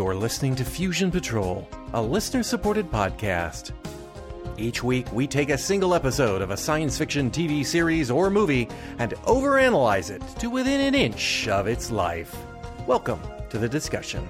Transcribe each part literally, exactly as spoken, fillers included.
You're listening to Fusion Patrol, a listener-supported podcast. Each week, we take a single episode of a science fiction T V series or movie and overanalyze it to within an inch of its life. Welcome to the discussion.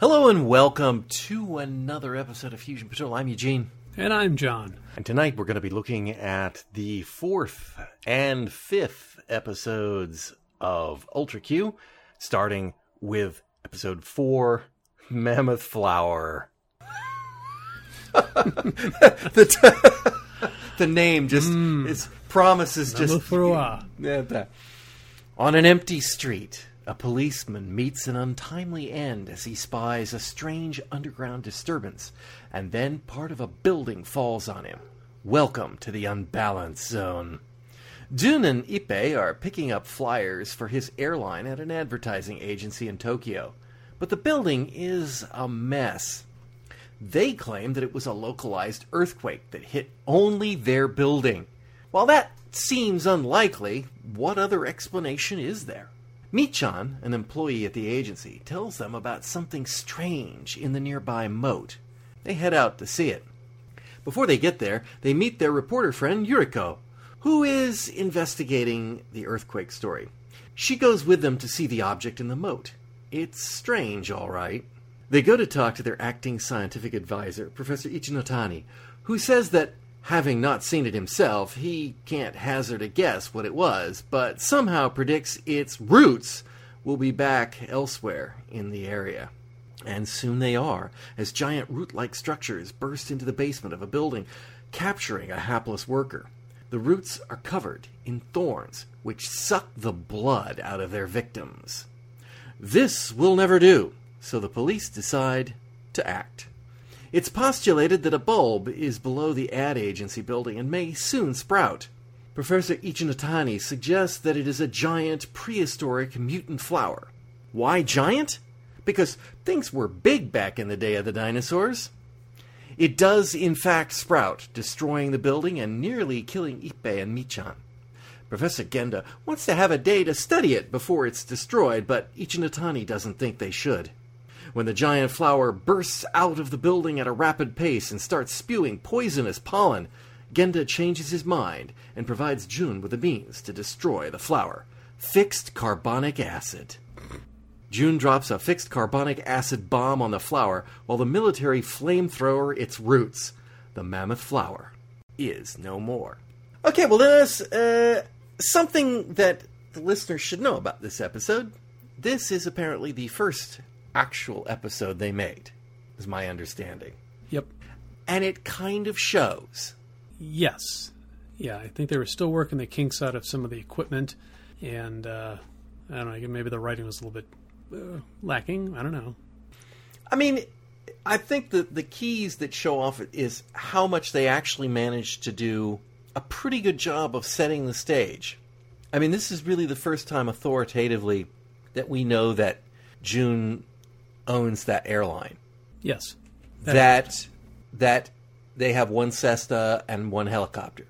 Hello and welcome to another episode of Fusion Patrol. I'm Eugene. And I'm John. And tonight we're going to be looking at the fourth and fifth episodes of Ultra Q, starting with episode four, Mammoth Flower. the, t- the name just mm. is, promises Mammoth Flower. Just... On an empty street, a policeman meets an untimely end as he spies a strange underground disturbance, and then part of a building falls on him. Welcome to the Unbalanced Zone. Jun and Ipe are picking up flyers for his airline at an advertising agency in Tokyo, but the building is a mess. They claim that it was a localized earthquake that hit only their building. While that seems unlikely, what other explanation is there? Michan, an employee at the agency, tells them about something strange in the nearby moat. They head out to see it. Before they get there, they meet their reporter friend Yuriko, who is investigating the earthquake story. She goes with them to see the object in the moat. It's strange, all right. They go to talk to their acting scientific advisor, Professor Ichinotani, who says that, having not seen it himself, he can't hazard a guess what it was, but somehow predicts its roots will be back elsewhere in the area. And soon they are, as giant root-like structures burst into the basement of a building, capturing a hapless worker. The roots are covered in thorns, which suck the blood out of their victims. This will never do, so the police decide to act. It's postulated that a bulb is below the ad agency building and may soon sprout. Professor Ichinotani suggests that it is a giant prehistoric mutant flower. Why giant? Because things were big back in the day of the dinosaurs. It does in fact sprout, destroying the building and nearly killing Ipe and Michan. Professor Genda wants to have a day to study it before it's destroyed, but Ichinotani doesn't think they should. When the giant flower bursts out of the building at a rapid pace and starts spewing poisonous pollen, Genda changes his mind and provides Jun with the means to destroy the flower. Fixed carbonic acid. Jun drops a fixed carbonic acid bomb on the flower while the military flamethrower its roots. The mammoth flower is no more. Okay, well there's uh, something that the listeners should know about this episode. This is apparently the first actual episode they made, is my understanding. Yep. And it kind of shows. Yes. Yeah, I think they were still working the kinks out of some of the equipment, and uh, I don't know, maybe the writing was a little bit uh, lacking. I don't know. I mean, I think that the keys that show off is how much they actually managed to do a pretty good job of setting the stage. I mean, this is really the first time authoritatively that we know that June owns that airline. Yes. That that, that they have one Cessna and one helicopter.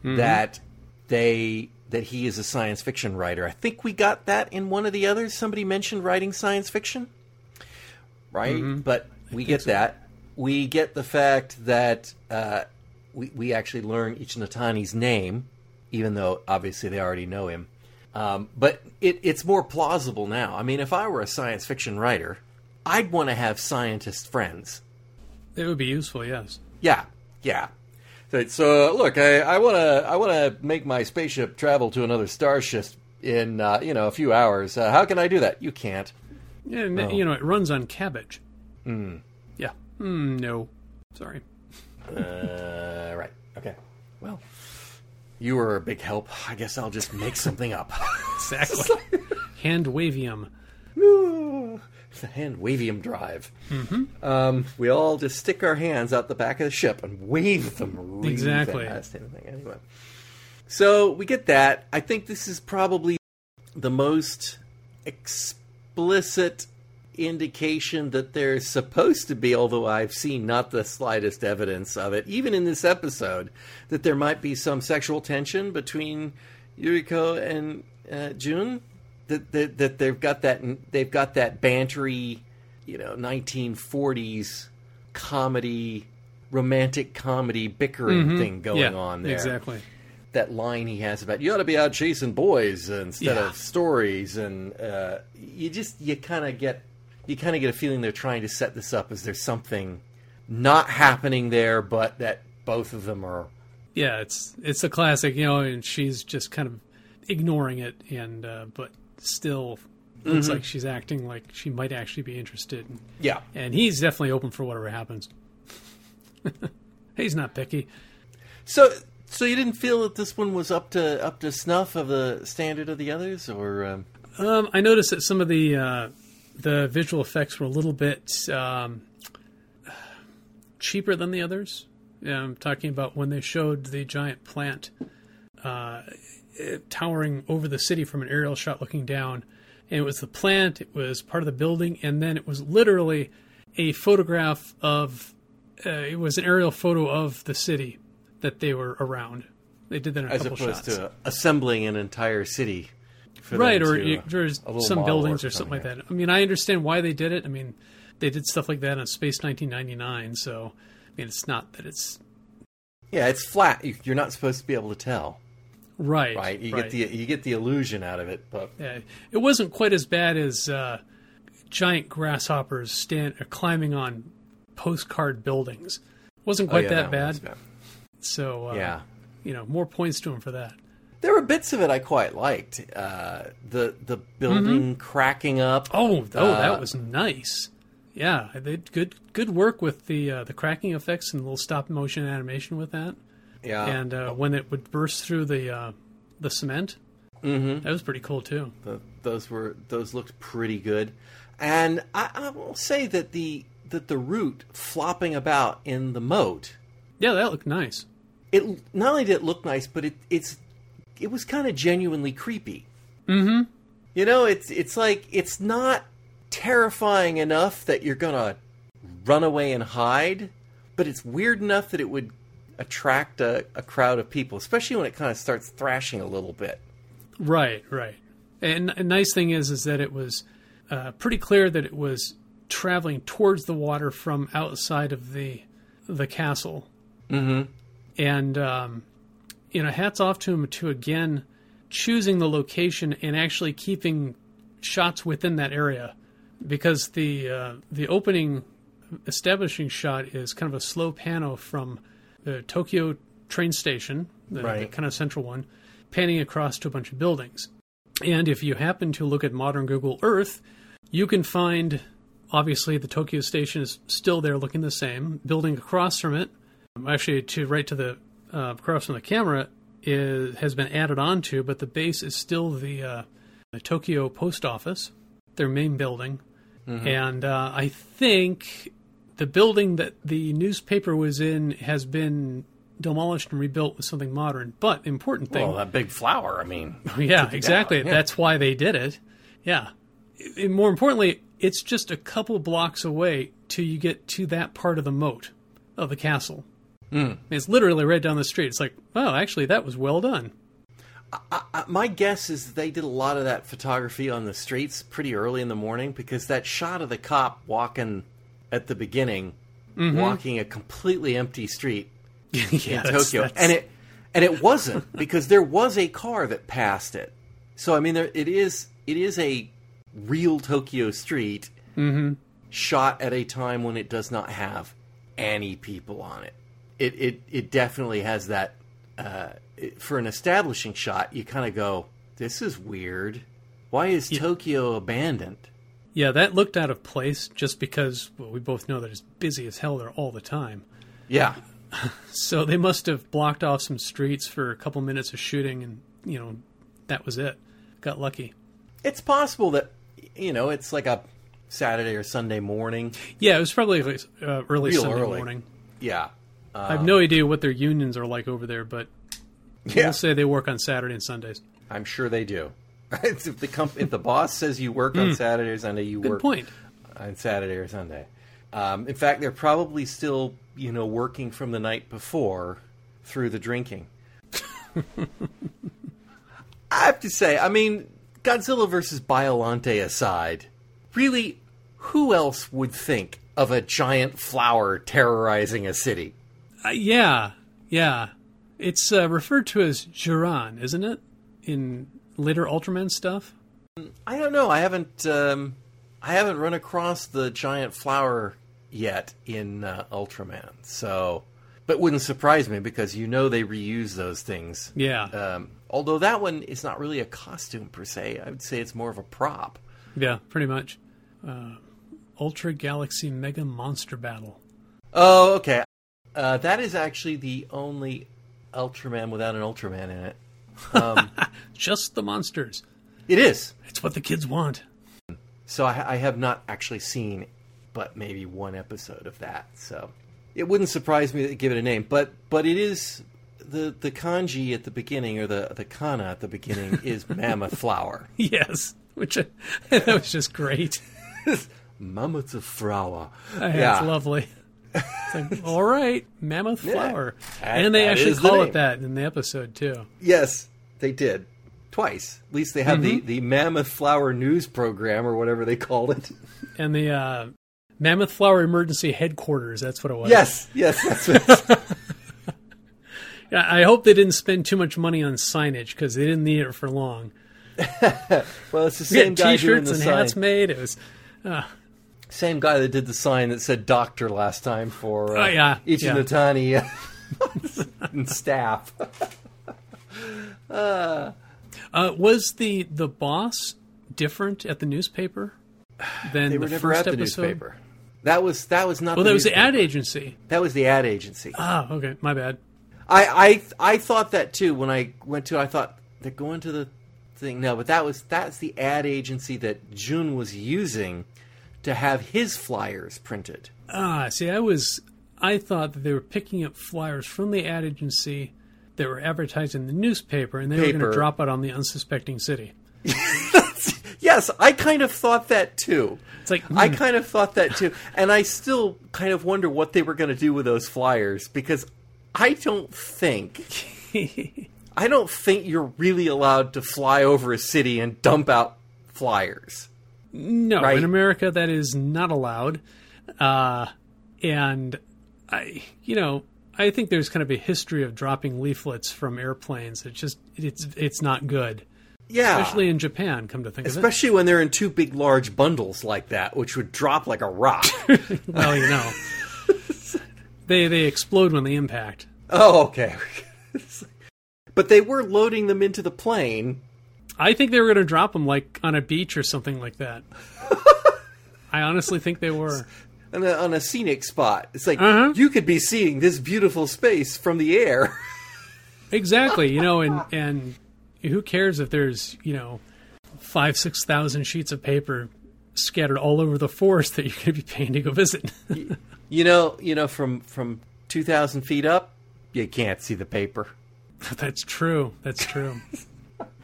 Mm-hmm. That they that he is a science fiction writer. I think we got that in one of the others. Somebody mentioned writing science fiction. Right? Mm-hmm. But we get so. that. We get the fact that uh, we, we actually learn Ichinotani's name, even though obviously they already know him. Um, but it, it's more plausible now. I mean, if I were a science fiction writer, I'd want to have scientist friends. It would be useful, yes. Yeah, yeah. So, so look, I, I want to I want to make my spaceship travel to another starship in uh, you know a few hours. Uh, how can I do that? You can't. Yeah, oh. You know, it runs on cabbage. Mm. Yeah. Mm, no. Sorry. uh, right. Okay. Well. You were a big help. I guess I'll just make something up. Exactly. Hand wavium. It's a hand wavium drive. Mm-hmm. Um, we all just stick our hands out the back of the ship and wave them really exactly. fast. Anyway. So we get that. I think this is probably the most explicit indication that they're supposed to be, although I've seen not the slightest evidence of it, even in this episode, that there might be some sexual tension between Yuriko and uh, Jun, that, that that they've got that they've got that bantery, you know, nineteen forties comedy, romantic comedy bickering mm-hmm. thing going yeah, on there. Exactly. That line he has about you ought to be out chasing boys instead yeah. of stories, and uh, you just you kind of get you kind of get a feeling they're trying to set this up as there's something not happening there, but that both of them are. Yeah, it's it's a classic, you know, and she's just kind of ignoring it, and uh, but still looks mm-hmm. like she's acting like she might actually be interested. Yeah, and he's definitely open for whatever happens. He's not picky. So, so you didn't feel that this one was up to up to snuff of the standard of the others, or? Um... Um, I noticed that some of the uh, the visual effects were a little bit um, cheaper than the others. Yeah, I'm talking about when they showed the giant plant uh, towering over the city from an aerial shot looking down. And it was the plant, it was part of the building, and then it was literally a photograph of, uh, it was an aerial photo of the city that they were around. They did that in a As couple shots. As opposed to assembling an entire city. For right, or, you, or some buildings or something like that. I mean, I understand why they did it. I mean, they did stuff like that on Space nineteen ninety-nine, so... I mean, it's not that it's... Yeah, it's flat. You're not supposed to be able to tell. Right. Right. You right. get the you get the illusion out of it, but yeah, it wasn't quite as bad as uh, giant grasshoppers stand uh, climbing on postcard buildings. It wasn't quite oh, yeah, that, that bad. bad. So uh, yeah, you know, more points to him for that. There were bits of it I quite liked. Uh, the the building mm-hmm. cracking up. Oh, uh, oh, that was nice. Yeah, they did good good work with the uh, the cracking effects and a little stop motion animation with that. Yeah, and uh, oh. when it would burst through the uh, the cement, mm-hmm. that was pretty cool too. The, those were those looked pretty good, and I, I will say that the that the root flopping about in the moat. Yeah, that looked nice. It not only did it look nice, but it it's it was kind of genuinely creepy. Mm-hmm. You know, it's it's like it's not. Terrifying enough that you're gonna run away and hide, but it's weird enough that it would attract a, a crowd of people, especially when it kind of starts thrashing a little bit. Right, right. And a nice thing is, is that it was uh, pretty clear that it was traveling towards the water from outside of the the castle. Mm-hmm. And um, you know, hats off to him to again choosing the location and actually keeping shots within that area. Because the uh, the opening establishing shot is kind of a slow pano from the Tokyo train station, the, right. the kind of central one, panning across to a bunch of buildings. And if you happen to look at modern Google Earth, you can find, obviously, the Tokyo station is still there looking the same. Building across from it, actually to right to the uh, across from the camera, is, has been added on to, but the base is still the, uh, the Tokyo post office, their main building. Mm-hmm. And uh, I think the building that the newspaper was in has been demolished and rebuilt with something modern. But important thing... Well, that big flower, I mean... Yeah, exactly. Yeah. That's why they did it. Yeah. And more importantly, it's just a couple blocks away till you get to that part of the moat of the castle. Mm. It's literally right down the street. It's like, wow, actually, that was well done. I, I, my guess is they did a lot of that photography on the streets pretty early in the morning, because that shot of the cop walking at the beginning, mm-hmm. walking a completely empty street yeah, in that's, Tokyo, that's... and it and it wasn't because there was a car that passed it. So I mean, there it is. It is a real Tokyo street mm-hmm. shot at a time when it does not have any people on it. It it it definitely has that. Uh, for an establishing shot, you kind of go, this is weird. Why is yeah. Tokyo abandoned? Yeah, that looked out of place just because well, we both know that it's busy as hell there all the time. Yeah. So they must have blocked off some streets for a couple minutes of shooting and, you know, that was it. Got lucky. It's possible that, you know, it's like a Saturday or Sunday morning. Yeah, it was probably uh, early Real Sunday early. morning. Yeah. Um, I have no idea what their unions are like over there, but... Yeah. We'll say they work on Saturday and Sundays. I'm sure they do. if the comp- if the boss says you work on Saturday or Sunday, you Good work point. on Saturday or Sunday. Um, in fact, they're probably still, you know, working from the night before through the drinking. I have to say, I mean, Godzilla versus Biollante aside, really, who else would think of a giant flower terrorizing a city? Uh, yeah, yeah. It's uh, referred to as Juran, isn't it? In later Ultraman stuff? I don't know. I haven't um, I haven't run across the giant flower yet in uh, Ultraman. So, but wouldn't surprise me because you know they reuse those things. Yeah. Um, although that one is not really a costume per se. I would say it's more of a prop. Yeah, pretty much. Uh, Ultra Galaxy Mega Monster Battle. Oh, okay. Uh, that is actually the only Ultraman without an Ultraman in it. Um, Just the monsters. It is. It's what the kids want. So I, I have not actually seen but maybe one episode of that. So it wouldn't surprise me to give it a name. But but it is the, the kanji at the beginning, or the, the kana at the beginning, is Mammoth Flower. Yes, which I, that was just great. Mammoth Flower. Oh, yeah. It's lovely. It's like, all right, Mammoth Flower. Yeah, and they actually call the it that in the episode, too. Yes, they did. Twice. At least they have mm-hmm. the, the Mammoth Flower News Program, or whatever they called it. And the uh, Mammoth Flower Emergency Headquarters, that's what it was. Yes, yes, that's what it was. I hope they didn't spend too much money on signage, because they didn't need it for long. Well, it's the same guy doing the sign. T-shirts and hats made. It was... Uh, Same guy that did the sign that said doctor last time for uh, oh, yeah. Ichinotani yeah. and staff. uh, uh, was the, the boss different at the newspaper than they were the never first at the episode? Newspaper. That was that was not. Well, the that was newspaper. The ad agency. That was the ad agency. Ah, okay, my bad. I I, I thought that too when I went to. I thought they're going to the thing. No, but that was that's the ad agency that June was using to have his flyers printed. Ah, see, I was, I thought that they were picking up flyers from the ad agency that were advertised in the newspaper, and they Paper. were going to drop it on the unsuspecting city. Yes, I kind of thought that too. It's like hmm. I kind of thought that too, and I still kind of wonder what they were going to do with those flyers, because I don't think, I don't think you're really allowed to fly over a city and dump out flyers. No, right. In America, that is not allowed. Uh, and, I, you know, I think there's kind of a history of dropping leaflets from airplanes. It's just, it's it's not good. Yeah. Especially in Japan, come to think Especially of it. Especially when they're in two big, large bundles like that, which would drop like a rock. Well, you know. they they explode when they impact. Oh, okay. But they were loading them into the plane. I think they were going to drop them, like, on a beach or something like that. I honestly think they were. On a, on a scenic spot. It's like, uh-huh. you could be seeing this beautiful space from the air. Exactly. You know, and, and who cares if there's, you know, five, six thousand sheets of paper scattered all over the forest that you're going to be paying to go visit. you know, you know, from, from two thousand feet up, you can't see the paper. That's true. That's true.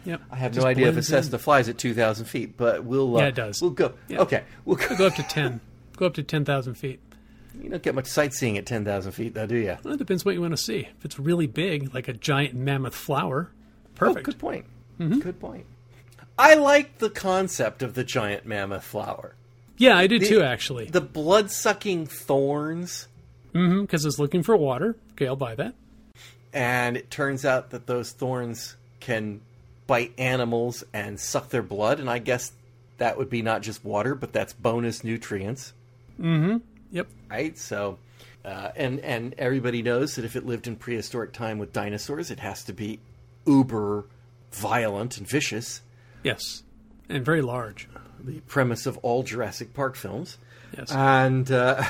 Yep. I have Just no idea if a Cessna flies at two thousand feet, but we'll... Uh, yeah, it does. We'll go... Yeah. Okay. We'll go. we'll go up to ten. Go up to ten thousand feet. You don't get much sightseeing at ten thousand feet, though, do you? Well, it depends what you want to see. If it's really big, like a giant mammoth flower, perfect. Oh, good point. Mm-hmm. Good point. I like the concept of the giant mammoth flower. Yeah, I do the, too, actually. The blood-sucking thorns. Mm-hmm, because it's looking for water. Okay, I'll buy that. And it turns out that those thorns can... bite animals and suck their blood, and I guess that would be not just water, but that's bonus nutrients. Mm-hmm. Yep. Right? So, uh, and, and everybody knows that if it lived in prehistoric time with dinosaurs, it has to be uber violent and vicious. Yes. And very large. The premise of all Jurassic Park films. Yes. And, uh...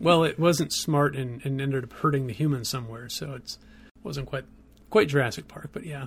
well, it wasn't smart and, and ended up hurting the human somewhere, so it's wasn't quite quite Jurassic Park, but yeah.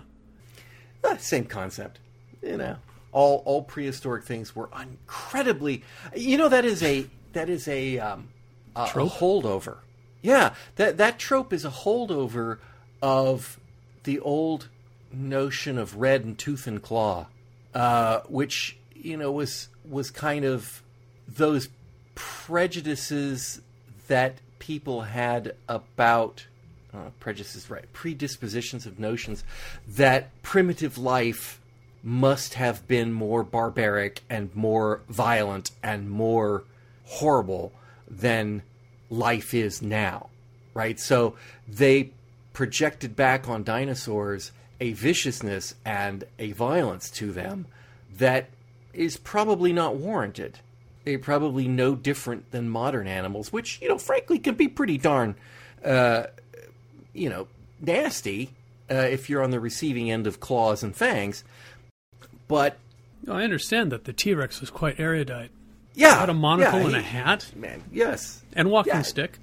Same concept, you know. All all prehistoric things were incredibly, you know. That is a that is a, um, a, trope? a holdover. Yeah, that that trope is a holdover of the old notion of red and tooth and claw, uh, which you know was was kind of those prejudices that people had about uh, prejudices, right, predispositions of notions that primitive life must have been more barbaric and more violent and more horrible than life is now, right? So they projected back on dinosaurs a viciousness and a violence to them that is probably not warranted. They're probably no different than modern animals, which, you know, frankly can be pretty darn, uh, you know, nasty uh, if you're on the receiving end of claws and fangs. But I understand that the T-Rex was quite erudite. Yeah. Had a monocle yeah, he, and a hat. Man, yes. And walking yeah. stick.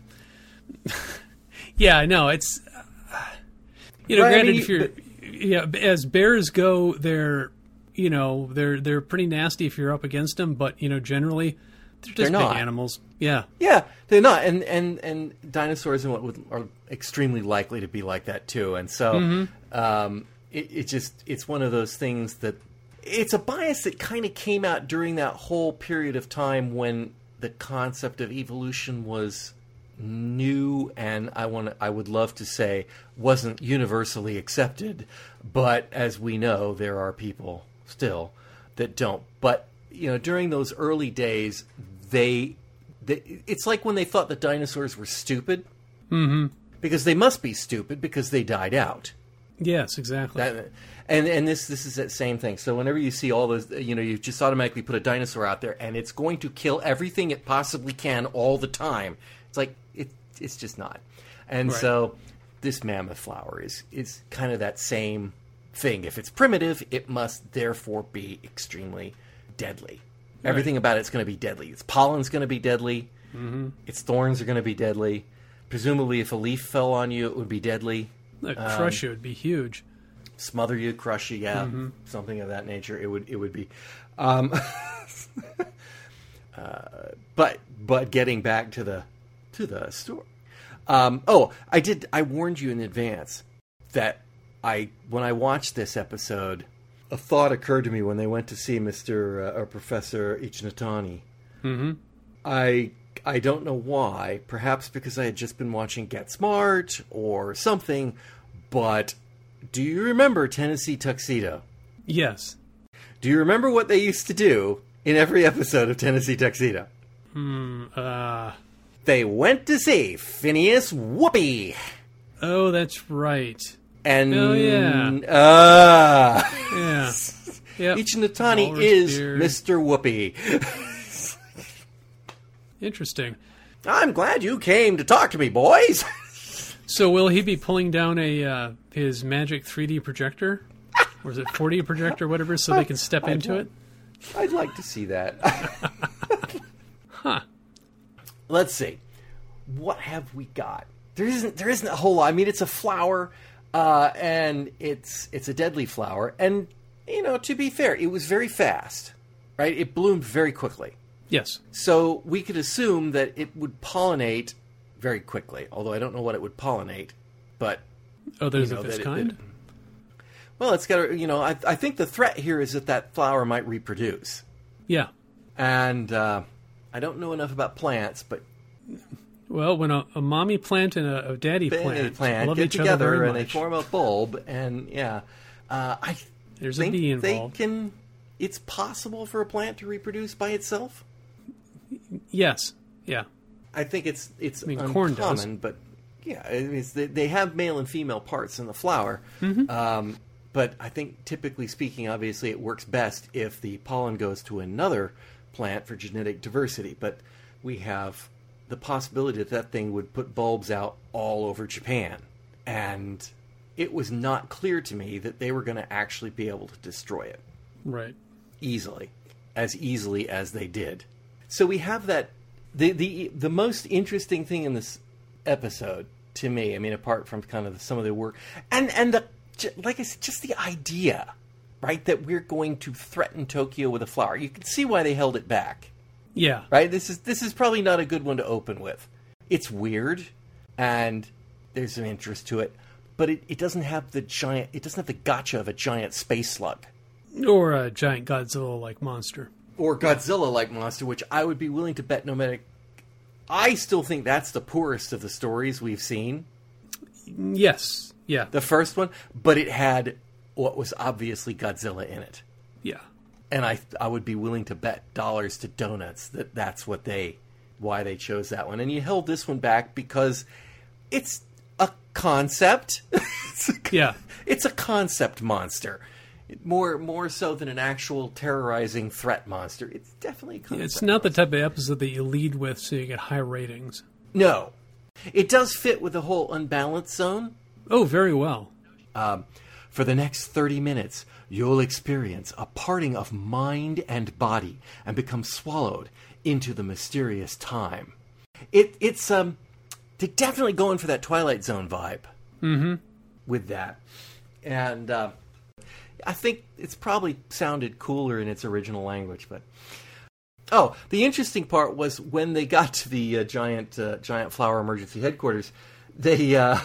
Yeah, I know. It's, uh, you know, right, granted, I mean, if you're, but, yeah, as bears go, they're, you know, they're, they're pretty nasty if you're up against them, but, you know, generally they're just they're not. big animals. Yeah. Yeah, they're not. And, and, and dinosaurs and what would, are extremely likely to be like that too. And so mm-hmm. um, it, it just, it's one of those things that, it's a bias that kind of came out during that whole period of time when the concept of evolution was new, and I want to, I would love to say wasn't universally accepted, but as we know, there are people still that don't. But you know, during those early days, they, they it's like when they thought the dinosaurs were stupid, mm-hmm. because they must be stupid because they died out. Yes, exactly. That, and and this this is that same thing. So whenever you see all those, you know, you just automatically put a dinosaur out there, and it's going to kill everything it possibly can all the time. It's like, it it's just not. And right. so this mammoth flower is, is kind of that same thing. If it's primitive, it must therefore be extremely deadly. Right. Everything about it's going to be deadly. Its pollen's going to be deadly. Mm-hmm. Its thorns are going to be deadly. Presumably, if a leaf fell on you, it would be deadly. Like crush um, you would be huge. Smother you, crush you, yeah, mm-hmm. something of that nature. It would, it would be. Um, uh, but, but getting back to the, to the story. Um, oh, I did. I warned you in advance that I, when I watched this episode, a thought occurred to me when they went to see Mister Uh, or Professor Ichinotani. Mm-hmm. I. I don't know why, perhaps because I had just been watching Get Smart or something, but do you remember Tennessee Tuxedo? Yes. Do you remember what they used to do in every episode of Tennessee Tuxedo? Hmm, uh... They went to see Phineas Whoopi! Oh, that's right. And... Oh, yeah. Uh... Yeah. Yep. Ichinotani is beard. Mister Whoopi. Interesting. I'm glad you came to talk to me, boys. So will he be pulling down a uh, his magic three D projector? Or is it four D projector, whatever, so they can step I'd into like, it? I'd like to see that. Huh. Let's see. What have we got? There isn't there isn't a whole lot. I mean, it's a flower, uh, and it's it's a deadly flower. And, you know, to be fair, it was very fast, right? It bloomed very quickly. Yes. So we could assume that it would pollinate very quickly, although I don't know what it would pollinate, but... Oh, there's you know, of this kind? It, it, well, it's got to, you know, I, I think the threat here is that that flower might reproduce. Yeah. And uh, I don't know enough about plants, but... Well, when a, a mommy plant and a, a daddy plant, plant love get each together other very and much. They form a bulb, and yeah, uh, I there's think a bee involved. They can... It's possible for a plant to reproduce by itself? Yes. Yeah. I think it's it's I mean, uncommon, corn does. But yeah, it's, they have male and female parts in the flower. Mm-hmm. Um, but I think, typically speaking, obviously it works best if the pollen goes to another plant for genetic diversity. But we have the possibility that that thing would put bulbs out all over Japan, and it was not clear to me that they were going to actually be able to destroy it. Right. Easily, as easily as they did. So we have that, the, the the most interesting thing in this episode, to me, I mean, apart from kind of some of the work, and, and the, like I said, just the idea, right, that we're going to threaten Tokyo with a flower. You can see why they held it back. Yeah. Right? This is, this is probably not a good one to open with. It's weird, and there's an interest to it, but it, it doesn't have the giant, it doesn't have the gotcha of a giant space slug. Or a giant Godzilla-like monster. Or Godzilla-like monster, which I would be willing to bet no matter... I still think that's the poorest of the stories we've seen. Yes. Yeah. The first one, but it had what was obviously Godzilla in it. Yeah. And I I would be willing to bet dollars to donuts that that's what they why they chose that one. And you held this one back because it's a concept. it's a, yeah. It's a concept monster. More more so than an actual terrorizing threat monster. It's definitely a concept yeah, It's not monster. The type of episode that you lead with so you get high ratings. No. It does fit with the whole unbalanced zone. Oh, very well. Um, for the next thirty minutes, you'll experience a parting of mind and body and become swallowed into the mysterious time. It It's um, they're definitely going for that Twilight Zone vibe mm-hmm. with that. And uh, I think it's probably sounded cooler in its original language, but... Oh, the interesting part was when they got to the uh, giant uh, giant flower emergency headquarters, they uh,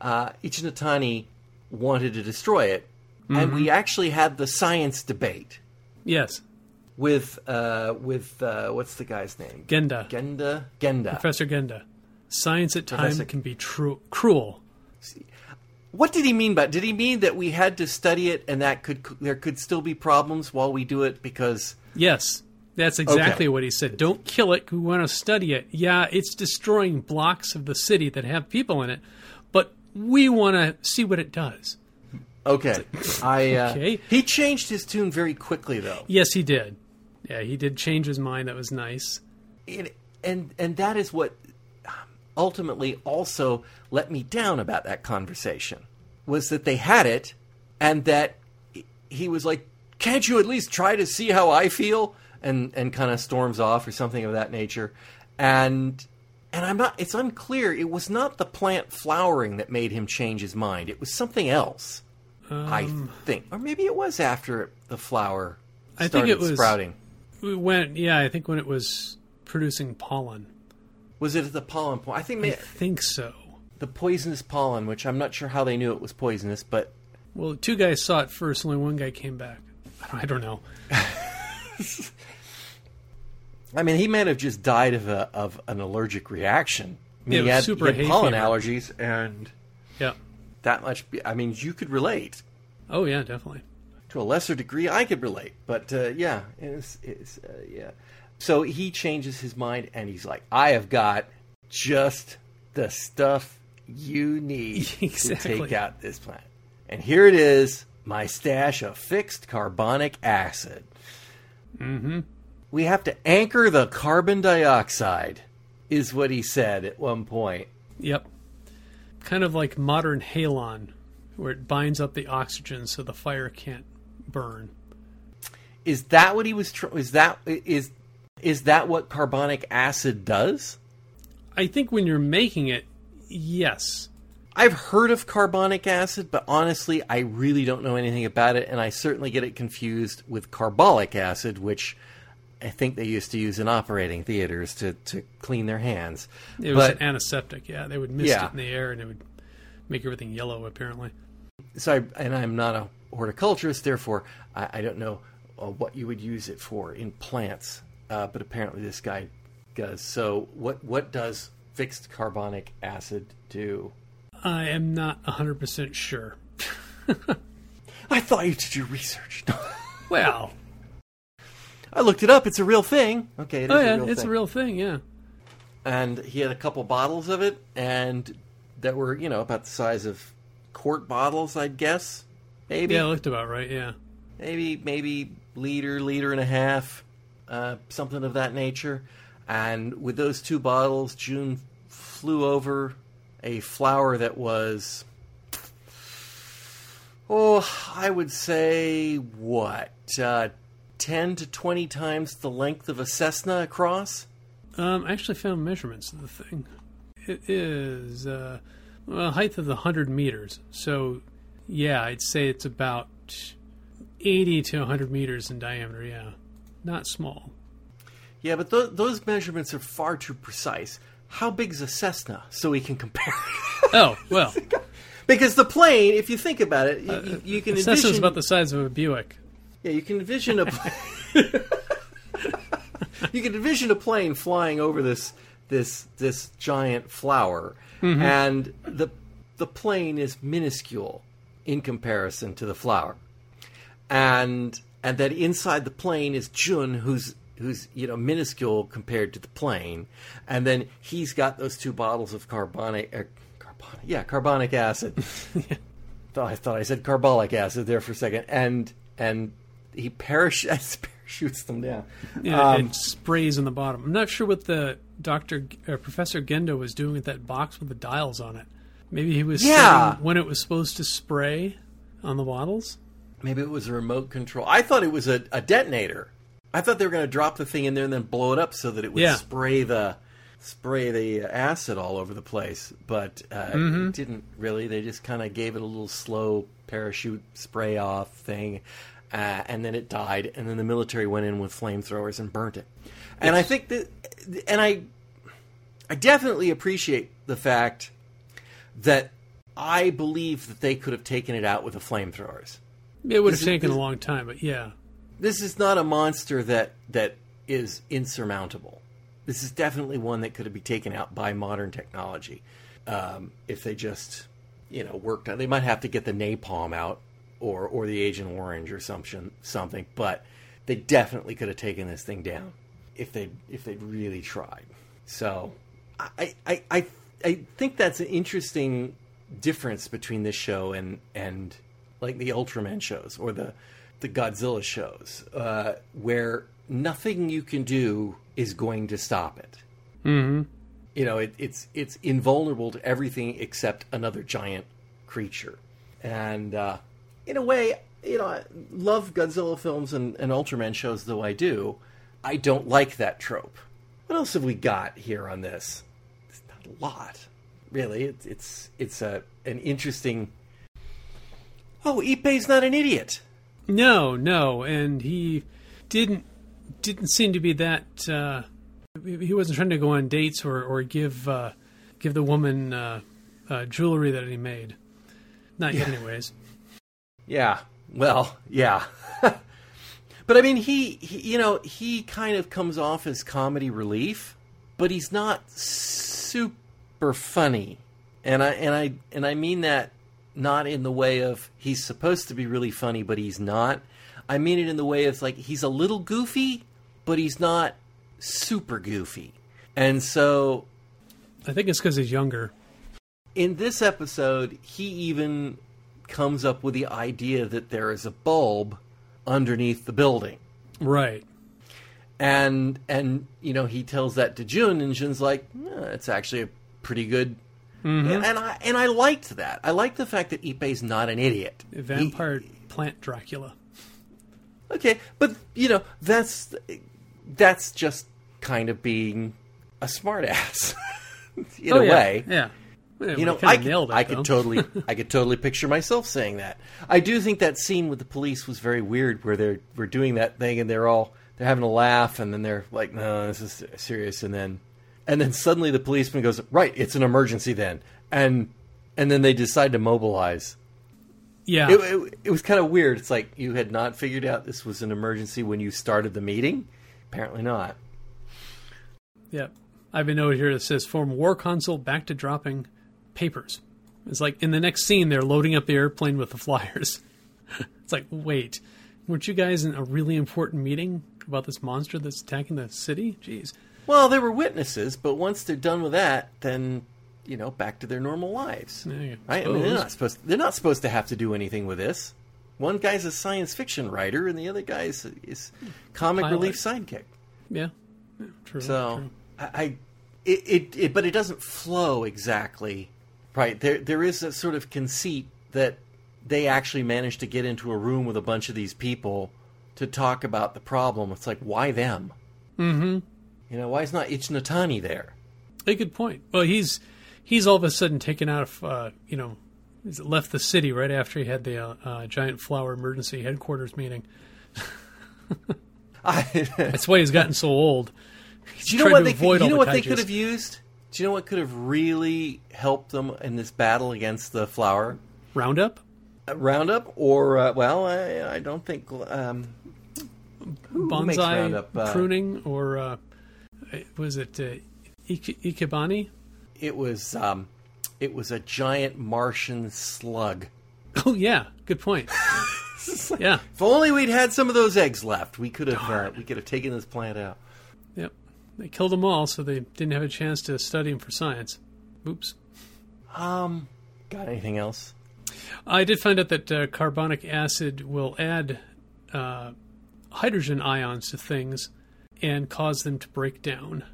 uh, Ichinotani wanted to destroy it, mm-hmm. and we actually had the science debate. Yes, with uh, with uh, what's the guy's name? Genda. Genda. Genda. Professor Genda. Science at times can be tru- cruel. See, what did he mean by? Did he mean that we had to study it, and that could there could still be problems while we do it because yes. That's exactly okay. what he said. Don't kill it. We want to study it. Yeah, it's destroying blocks of the city that have people in it, but we want to see what it does. Okay. Like, I uh, okay. He changed his tune very quickly, though. Yes, he did. Yeah, he did change his mind. That was nice. It, and and that is what ultimately also let me down about that conversation, was that they had it, and that he was like, can't you at least try to see how I feel? And and kind of storms off or something of that nature, and and I'm not. It's unclear. It was not the plant flowering that made him change his mind. It was something else, um, I think, or maybe it was after the flower started I think it was, sprouting. When yeah, I think when it was producing pollen. Was it at the pollen point? I think maybe, I think so. The poisonous pollen, which I'm not sure how they knew it was poisonous, but well, two guys saw it first. Only one guy came back. I don't, I don't know. I mean, he might have just died of a, of an allergic reaction. I mean, yeah, he had, super he had hay pollen fever. Allergies, and yeah, that much. I mean, you could relate. Oh yeah, definitely. To a lesser degree, I could relate, but uh, yeah, it's, it's, uh, yeah. So he changes his mind, and he's like, "I have got just the stuff you need exactly. to take out this plant, and here it is, my stash of fixed carbonic acid." Mm-hmm. We have to anchor the carbon dioxide, is what he said at one point. Yep. Kind of like modern halon, where it binds up the oxygen so the fire can't burn. Is that what he was? Tr- is that is is that what carbonic acid does? I think when you're making it, yes. I've heard of carbonic acid, but honestly, I really don't know anything about it, and I certainly get it confused with carbolic acid, which I think they used to use in operating theaters to, to clean their hands. It was but, an antiseptic, yeah. They would mist yeah. it in the air, and it would make everything yellow, apparently. So, I, and I'm not a horticulturist, therefore, I, I don't know uh, what you would use it for in plants, uh, but apparently this guy does. So what, what does fixed carbonic acid do? I am not one hundred percent sure. I thought you did your research. Well. I looked it up. It's a real thing. Okay, it is oh, yeah, a real it's thing. It's a real thing, yeah. And he had a couple bottles of it, and that were, you know, about the size of quart bottles, I'd guess. Maybe. Yeah, it looked about right, yeah. Maybe, maybe liter, liter and a half, uh, something of that nature. And with those two bottles, June flew over... a flower that was, oh, I would say, what, uh, ten to twenty times the length of a Cessna across? Um, I actually found measurements of the thing. It is uh, a height of one hundred meters. So, yeah, I'd say it's about eighty to one hundred meters in diameter, yeah. Not small. Yeah, but th- those measurements are far too precise. How big's a Cessna? So we can compare. Oh, well. Because the plane, if you think about it, you, uh, you, you can envision... Cessna's about the size of a Buick. Yeah, you can envision a... you can envision a plane flying over this this this giant flower. Mm-hmm. And the the plane is minuscule in comparison to the flower. And and that inside the plane is Jun, who's who's you know minuscule compared to the plane, and then he's got those two bottles of carbonic, er, carbonic yeah, carbonic acid. I thought I said carbolic acid there for a second, and and he parachutes parachutes them down. Yeah, um, and sprays in the bottom. I'm not sure what the Doctor or Professor Genda was doing with that box with the dials on it. Maybe he was yeah. when it was supposed to spray on the bottles. Maybe it was a remote control. I thought it was a, a detonator. I thought they were going to drop the thing in there and then blow it up so that it would yeah. spray the spray the acid all over the place. But uh, mm-hmm. it didn't really. They just kind of gave it a little slow parachute spray off thing. Uh, and then it died. And then the military went in with flamethrowers and burnt it. Yes. And I think that, and I, I definitely appreciate the fact that I believe that they could have taken it out with the flamethrowers. It would have taken a long time, but yeah. This is not a monster that that is insurmountable. This is definitely one that could be taken out by modern technology. Um, if they just, you know, worked on, they might have to get the napalm out or or the Agent Orange or something, something, but they definitely could have taken this thing down if they if they'd really tried. So I I I I think that's an interesting difference between this show and, and like the Ultraman shows or the, the Godzilla shows, uh, where nothing you can do is going to stop it. Mm-hmm. You know, it, it's it's invulnerable to everything except another giant creature. And uh, in a way, you know, I love Godzilla films and, and Ultraman shows, though I do. I don't like that trope. What else have we got here on this? Lot, really. It, it's it's a an interesting. Oh, Ippei's not an idiot. No, no, and he didn't didn't seem to be that. Uh, he wasn't trying to go on dates or or give uh, give the woman uh, uh, jewelry that he made. Not yet, yeah. anyways. Yeah. Well. Yeah. But I mean, he, he you know he kind of comes off as comedy relief, but he's not super. Super funny, and I and I and I mean that not in the way of he's supposed to be really funny, but he's not. I mean it in the way of like he's a little goofy, but he's not super goofy. And so, I think it's because he's younger. In this episode, he even comes up with the idea that there is a bulb underneath the building, right? And and you know he tells that to Jun, and Jun's like, eh, it's actually a pretty good, mm-hmm. and, and I and I liked that. I liked the fact that Ippei's not an idiot. Vampire he, plant Dracula. Okay, but you know that's that's just kind of being a smartass in oh, a yeah. way. Yeah, yeah you know, I could, I could totally, I could totally picture myself saying that. I do think that scene with the police was very weird, where they were doing that thing and they're all they're having a laugh, and then they're like, "No, this is serious," and then. And then suddenly the policeman goes, right, it's an emergency then. And and then they decide to mobilize. Yeah. It, it, it was kind of weird. It's like you had not figured out this was an emergency when you started the meeting? Apparently not. Yeah. I have a note here that says, form war console back to dropping papers. It's like in the next scene, they're loading up the airplane with the flyers. It's like, wait, weren't you guys in a really important meeting about this monster that's attacking the city? Jeez. Well, they were witnesses, but once they're done with that, then you know, back to their normal lives. Yeah, right? I mean, they're not supposed to, they're not supposed to have to do anything with this. One guy's a science fiction writer, and the other guy is, is comic Pilot. relief sidekick. Yeah, yeah true. So, true. I, I it, it, it, but it doesn't flow exactly right. There, there is that sort of conceit that they actually managed to get into a room with a bunch of these people to talk about the problem. It's like, why them? Mm-hmm. You know, why is not Ichinotani there? A good point. Well, he's he's all of a sudden taken out of, uh, you know, he's left the city right after he had the uh, uh, giant flower emergency headquarters meeting. I, That's why he's gotten so old. He's do you know what, they could, you know what they could have used? Do you know what could have really helped them in this battle against the flower? Roundup? Uh, roundup or, uh, well, I, I don't think... Um, Bonsai roundup, uh, pruning or... Uh, was it uh, Ik- Ikebani? It was um, it was a giant Martian slug. Oh, yeah. Good point. Like, yeah. If only we'd had some of those eggs left, we could have uh, we could have taken this plant out. Yep. They killed them all, so they didn't have a chance to study them for science. Oops. Um, got anything else? I did find out that uh, carbonic acid will add uh, hydrogen ions to things and cause them to break down.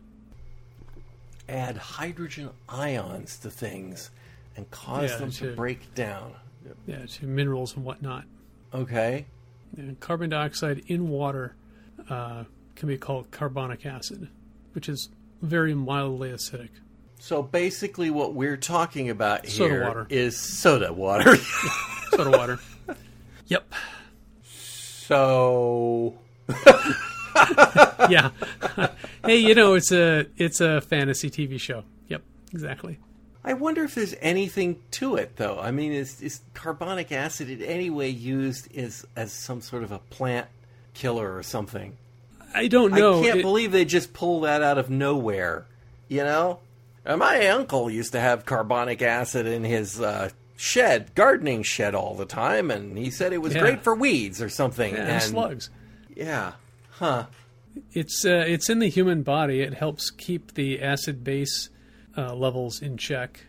Add hydrogen ions to things and cause yeah, them to, to break down. Yeah, to minerals and whatnot. Okay. And carbon dioxide in water uh, can be called carbonic acid, which is very mildly acidic. So basically what we're talking about here soda water. is soda water. yeah, soda water. Yep. So... yeah. Hey, you know, it's a it's a fantasy T V show. Yep, exactly. I wonder if there's anything to it, though. I mean, is, is carbonic acid in any way used as, as some sort of a plant killer or something? I don't know. I can't it... believe they just pull that out of nowhere, you know? My uncle used to have carbonic acid in his uh, shed, gardening shed all the time, and he said it was yeah. great for weeds or something. Yeah, and, and slugs. Yeah. Huh. It's, uh, it's in the human body. It helps keep the acid-base uh, levels in check.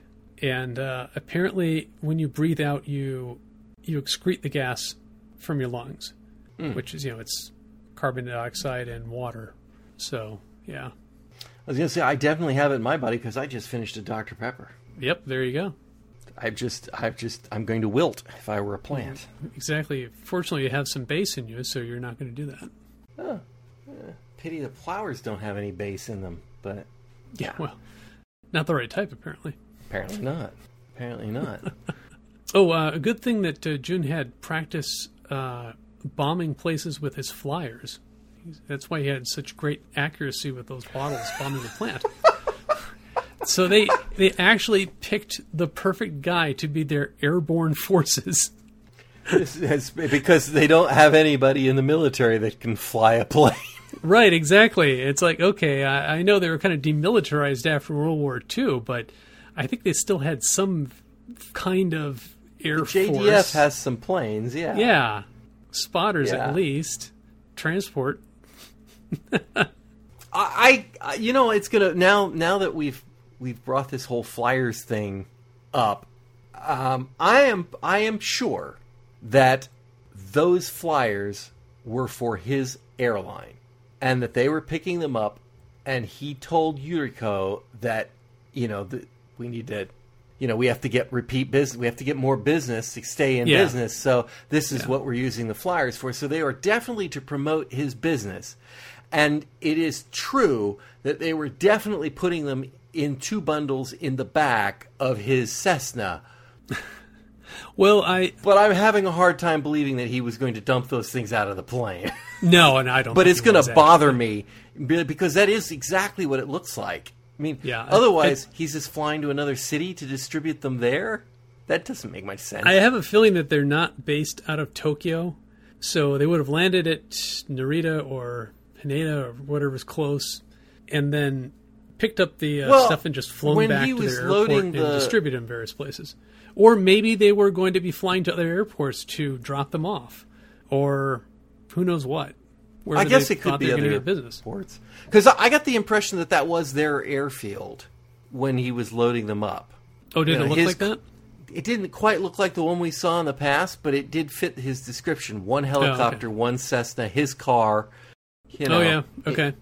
And uh, apparently when you breathe out, you you excrete the gas from your lungs, mm. which is, you know, it's carbon dioxide and water. So, yeah. I was going to say, I definitely have it in my body because I just finished a Doctor Pepper. Yep, there you go. I'm just, I'm just, I'm going to wilt if I were a plant. Exactly. Fortunately, you have some base in you, so you're not going to do that. Oh, yeah. Pity the flowers don't have any base in them, but... Yeah, well, not the right type, apparently. Apparently not. Apparently not. oh, uh, a good thing that uh, Jun had practice uh, bombing places with his flyers. That's why he had such great accuracy with those bottles bombing the plant. So they they actually picked the perfect guy to be their airborne forces. Because they don't have anybody in the military that can fly a plane. Right, exactly. It's like, okay, I, I know they were kind of demilitarized after World War Two, but I think they still had some kind of air force. The J D F force. Has some planes, yeah. Yeah, spotters yeah. at least. Transport. I, I, you know, it's gonna now. Now that we've we've brought this whole flyers thing up, um, I am I am sure that those flyers were for his airline, and that they were picking them up, and he told Yuriko that you know that we need to, you know, we have to get repeat business. We have to get more business to stay in yeah. business. So this is yeah. what we're using the flyers for. So they are definitely to promote his business. And it is true that they were definitely putting them in two bundles in the back of his Cessna. well, I... But I'm having a hard time believing that he was going to dump those things out of the plane. No, and I don't But it's going to bother me because that is exactly what it looks like. I mean, yeah, otherwise, I, I, he's just flying to another city to distribute them there? That doesn't make much sense. I have a feeling that they're not based out of Tokyo, so they would have landed at Narita or Haneda or whatever's close, and then picked up the uh, well, stuff and just flown back to their airport and the... distributed in various places. Or maybe they were going to be flying to other airports to drop them off, or who knows what. I guess it could be other airports. Because I got the impression that that was their airfield when he was loading them up. Oh, did it look like that? It didn't quite look like the one we saw in the past, but it did fit his description. One helicopter, oh, okay. one Cessna, his car. You know, oh, yeah. Okay. It,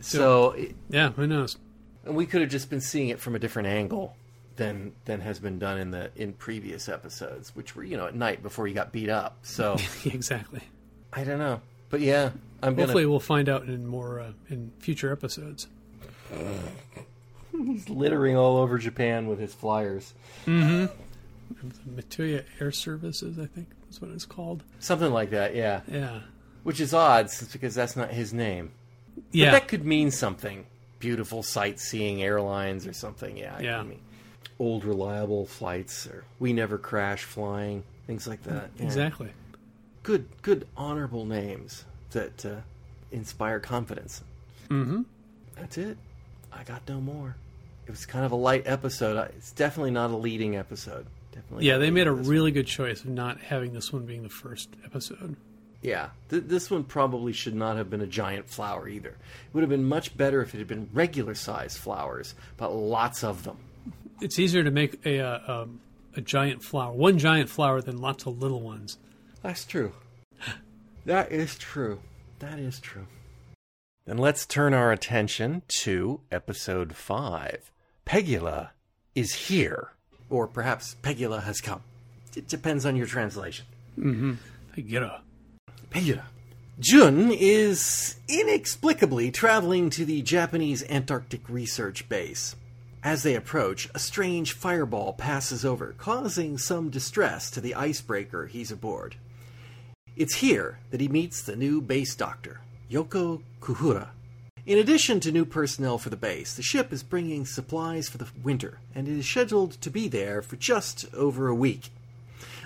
so... so it, yeah, who knows? And we could have just been seeing it from a different angle than than has been done in the in previous episodes, which were, you know, at night before he got beat up. So exactly. I don't know. But yeah... I'm Hopefully gonna... we'll find out in more uh, in future episodes. He's littering all over Japan with his flyers. Mm-hmm. The Mituya Air Services, I think, is what it's called. Something like that, yeah. Yeah. Which is odd, since because that's not his name. Yeah. But that could mean something. Beautiful sightseeing airlines or something. Yeah. I yeah. Mean. Old reliable flights or we never crash flying, things like that. Yeah. Exactly. Good, good honorable names. That uh, inspire confidence. Mm-hmm. That's it. I got no more. it was kind of a light episode. It's definitely not a leading episode. Definitely. Yeah, they made a really good choice of not having this one being the first episode. Yeah, th- this one probably should not have been a giant flower either. It would have been much better if it had been regular-sized flowers, but lots of them. It's easier to make a uh, um, a giant flower, one giant flower, than lots of little ones. That's true. That is true. That is true. Then let's turn our attention to Episode five. Pegula is here. Or perhaps Pegula has come. It depends on your translation. Mm-hmm. Pegula. Pegula. Jun is inexplicably traveling to the Japanese Antarctic Research Base. As they approach, a strange fireball passes over, causing some distress to the icebreaker he's aboard. It's here that he meets the new base doctor, Yoko Kuhura. In addition to new personnel for the base, the ship is bringing supplies for the winter, and it is scheduled to be there for just over a week.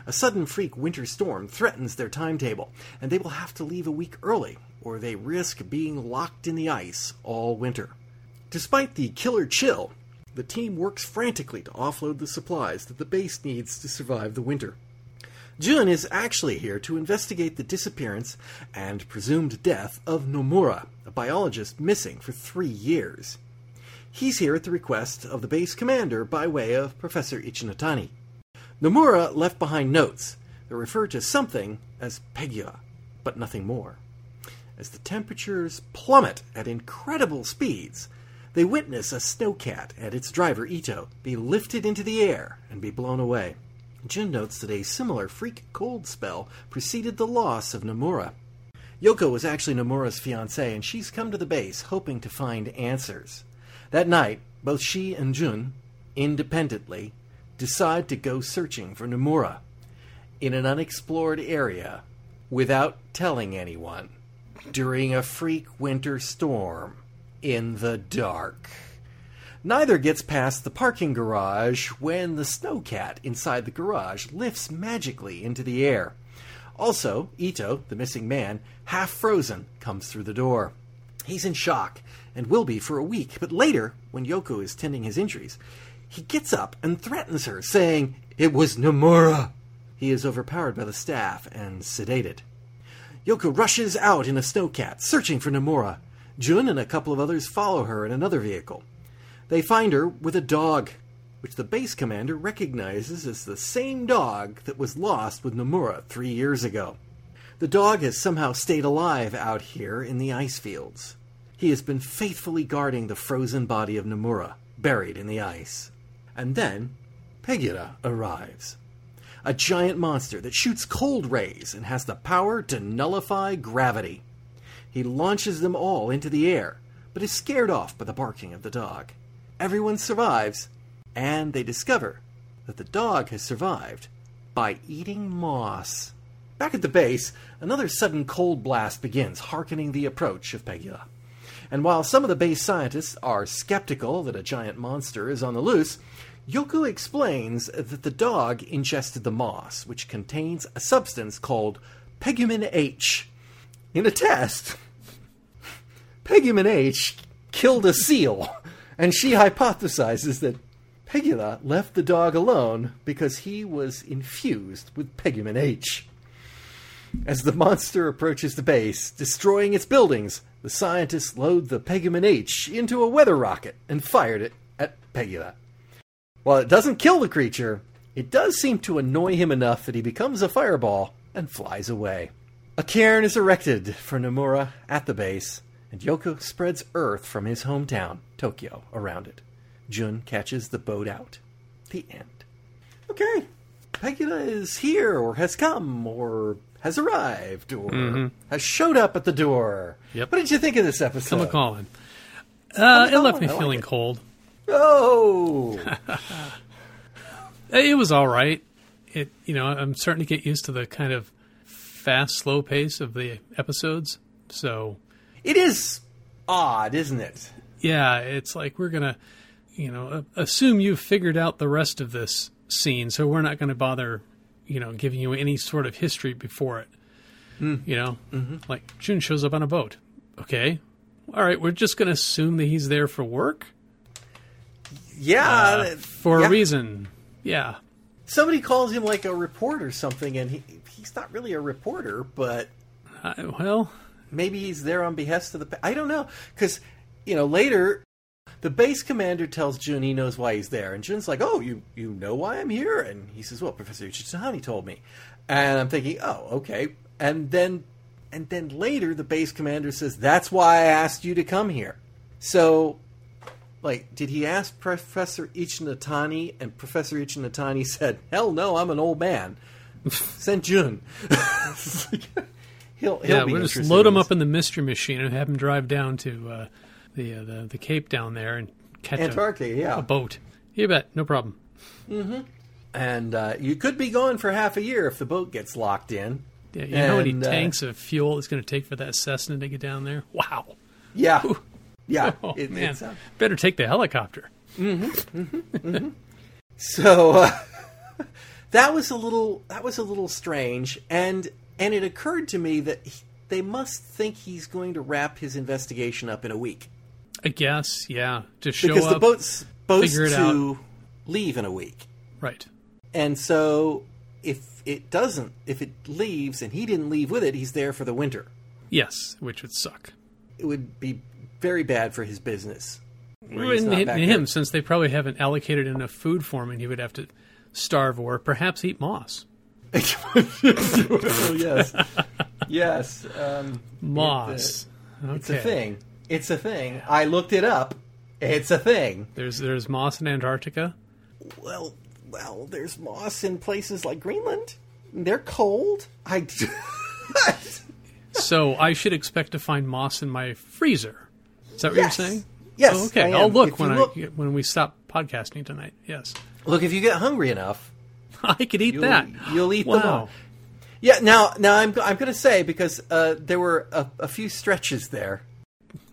A sudden freak winter storm threatens their timetable, and they will have to leave a week early, or they risk being locked in the ice all winter. Despite the killer chill, the team works frantically to offload the supplies that the base needs to survive the winter. Jun is actually here to investigate the disappearance and presumed death of Nomura, a biologist missing for three years. He's here at the request of the base commander by way of Professor Ichinotani. Nomura left behind notes that refer to something as Pegula, but nothing more. As the temperatures plummet at incredible speeds, they witness a snowcat and its driver Ito be lifted into the air and be blown away. Jun notes that a similar freak cold spell preceded the loss of Nomura. Yoko was actually Nomura's fiancée, and she's come to the base hoping to find answers. That night, both she and Jun, independently, decide to go searching for Nomura in an unexplored area without telling anyone during a freak winter storm in the dark. Neither gets past the parking garage when the snowcat inside the garage lifts magically into the air. Also, Ito, the missing man, half frozen, comes through the door. He's in shock and will be for a week, but later, when Yoko is tending his injuries, he gets up and threatens her, saying, "It was Nomura." He is overpowered by the staff and sedated. Yoko rushes out in a snowcat, searching for Nomura. Jun and a couple of others follow her in another vehicle. They find her with a dog, which the base commander recognizes as the same dog that was lost with Nomura three years ago. The dog has somehow stayed alive out here in the ice fields. He has been faithfully guarding the frozen body of Nomura, buried in the ice. And then, Pegula arrives. A giant monster that shoots cold rays and has the power to nullify gravity. He launches them all into the air, but is scared off by the barking of the dog. Everyone survives, and they discover that the dog has survived by eating moss. Back at the base, another sudden cold blast begins, hearkening the approach of Pegula. And while some of the base scientists are skeptical that a giant monster is on the loose, Yoko explains that the dog ingested the moss, which contains a substance called Pegumen H. In a test, Pegumen H killed a seal, and she hypothesizes that Pegula left the dog alone because he was infused with Pegumen H. As the monster approaches the base, destroying its buildings, the scientists load the Pegumen H into a weather rocket and fired it at Pegula. While it doesn't kill the creature, it does seem to annoy him enough that he becomes a fireball and flies away. A cairn is erected for Nomura at the base, and Yoko spreads earth from his hometown, Tokyo, around it. Jun catches the boat out. The end. Okay. Pegula is here, or has come, or has arrived, or mm-hmm. has showed up at the door. Yep. What did you think of this episode? Come a calling. Uh, it left me I feeling like cold. Oh! It was all right. It, you know, I'm starting to get used to the kind of fast, slow pace of the episodes, so... It is odd, isn't it? Yeah, it's like we're going to, you know, assume you've figured out the rest of this scene, so we're not going to bother, you know, giving you any sort of history before it. Mm. You know, mm-hmm. like Jun shows up on a boat. Okay. All right, we're just going to assume that he's there for work? Yeah. Uh, for yeah. a reason. Yeah. Somebody calls him like a reporter or something, and he he's not really a reporter, but... Uh, well... Maybe he's there on behest of the... I don't know. Because, you know, later, the base commander tells Jun he knows why he's there. And Jun's like, oh, you, you know why I'm here? And he says, well, Professor Ichinotani told me. And I'm thinking, oh, okay. And then and then later, the base commander says, that's why I asked you to come here. So, like, did he ask Professor Ichinotani? And Professor Ichinotani said, hell no, I'm an old man. Send Jun. He'll, he'll yeah, we'll just load him up in the mystery machine and have him drive down to uh, the, uh, the the Cape down there and catch Antarctica, a, yeah. a boat. You bet, no problem. Mm-hmm. And uh, you could be gone for half a year if the boat gets locked in. Yeah, you and, know how many uh, tanks of fuel it's going to take for that Cessna to get down there? Wow. Yeah, Ooh. yeah. Oh, it, man, it's, uh, better take the helicopter. Mm-hmm. Mm-hmm. mm-hmm. So uh, that was a little that was a little strange and. And it occurred to me that he, they must think he's going to wrap his investigation up in a week. I guess, yeah. To show because up, the boat's supposed to leave in a week. Right. And so if it doesn't, if it leaves and he didn't leave with it, he's there for the winter. Yes, which would suck. It would be very bad for his business. Well, and him, there. since they probably haven't allocated enough food for him, and he would have to starve or perhaps eat moss. oh, yes, yes. Um, moss. It, uh, it's okay. a thing. It's a thing. I looked it up. It's a thing. There's there's moss in Antarctica. Well, well, there's moss in places like Greenland. They're cold. I. So I should expect to find moss in my freezer. Is that what yes. you're saying? Yes. Oh, okay. I'll look if when I look... when we stop podcasting tonight. Yes. Look, if you get hungry enough. I could eat you'll, that. You'll eat wow. them all. Yeah. Now, now I'm I'm going to say because uh, there were a, a few stretches there.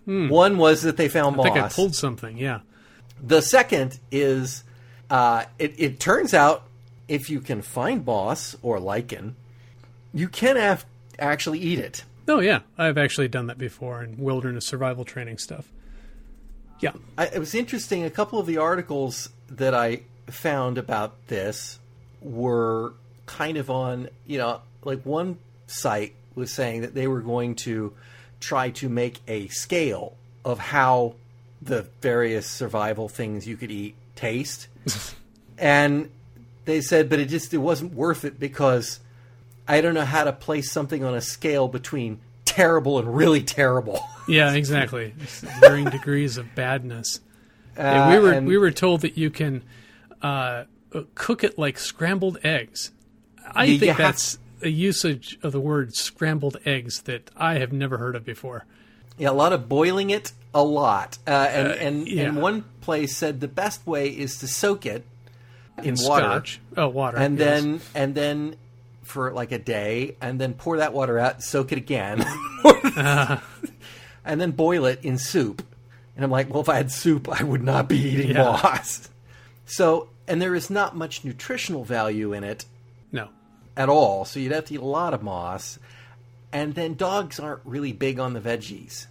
Mm. One was that they found I moss. I think I pulled something. Yeah. The second is uh, it, it turns out if you can find moss or lichen, you can af- actually eat it. Oh yeah, I've actually done that before in wilderness survival training stuff. Yeah, I, it was interesting. A couple of the articles that I found about this. Were kind of on, you know, like one site was saying that they were going to try to make a scale of how the various survival things you could eat taste. And they said, but it just, it wasn't worth it because I don't know how to place something on a scale between terrible and really terrible. Yeah, exactly. Varying degrees of badness. Uh, yeah, we were, and, we were told that you can, uh, cook it like scrambled eggs. I you, think you that's to... a usage of the word scrambled eggs that I have never heard of before. Yeah, a lot of boiling it, a lot. Uh, and, uh, and, yeah. and one place said the best way is to soak it in, in water. Scotch. Oh, water. And yes. then and then for like a day, and then pour that water out, soak it again. uh. And then boil it in soup. And I'm like, well, if I had soup, I would not be eating yeah. moss. So... And there is not much nutritional value in it. No. At all. So you'd have to eat a lot of moss. And then dogs aren't really big on the veggies.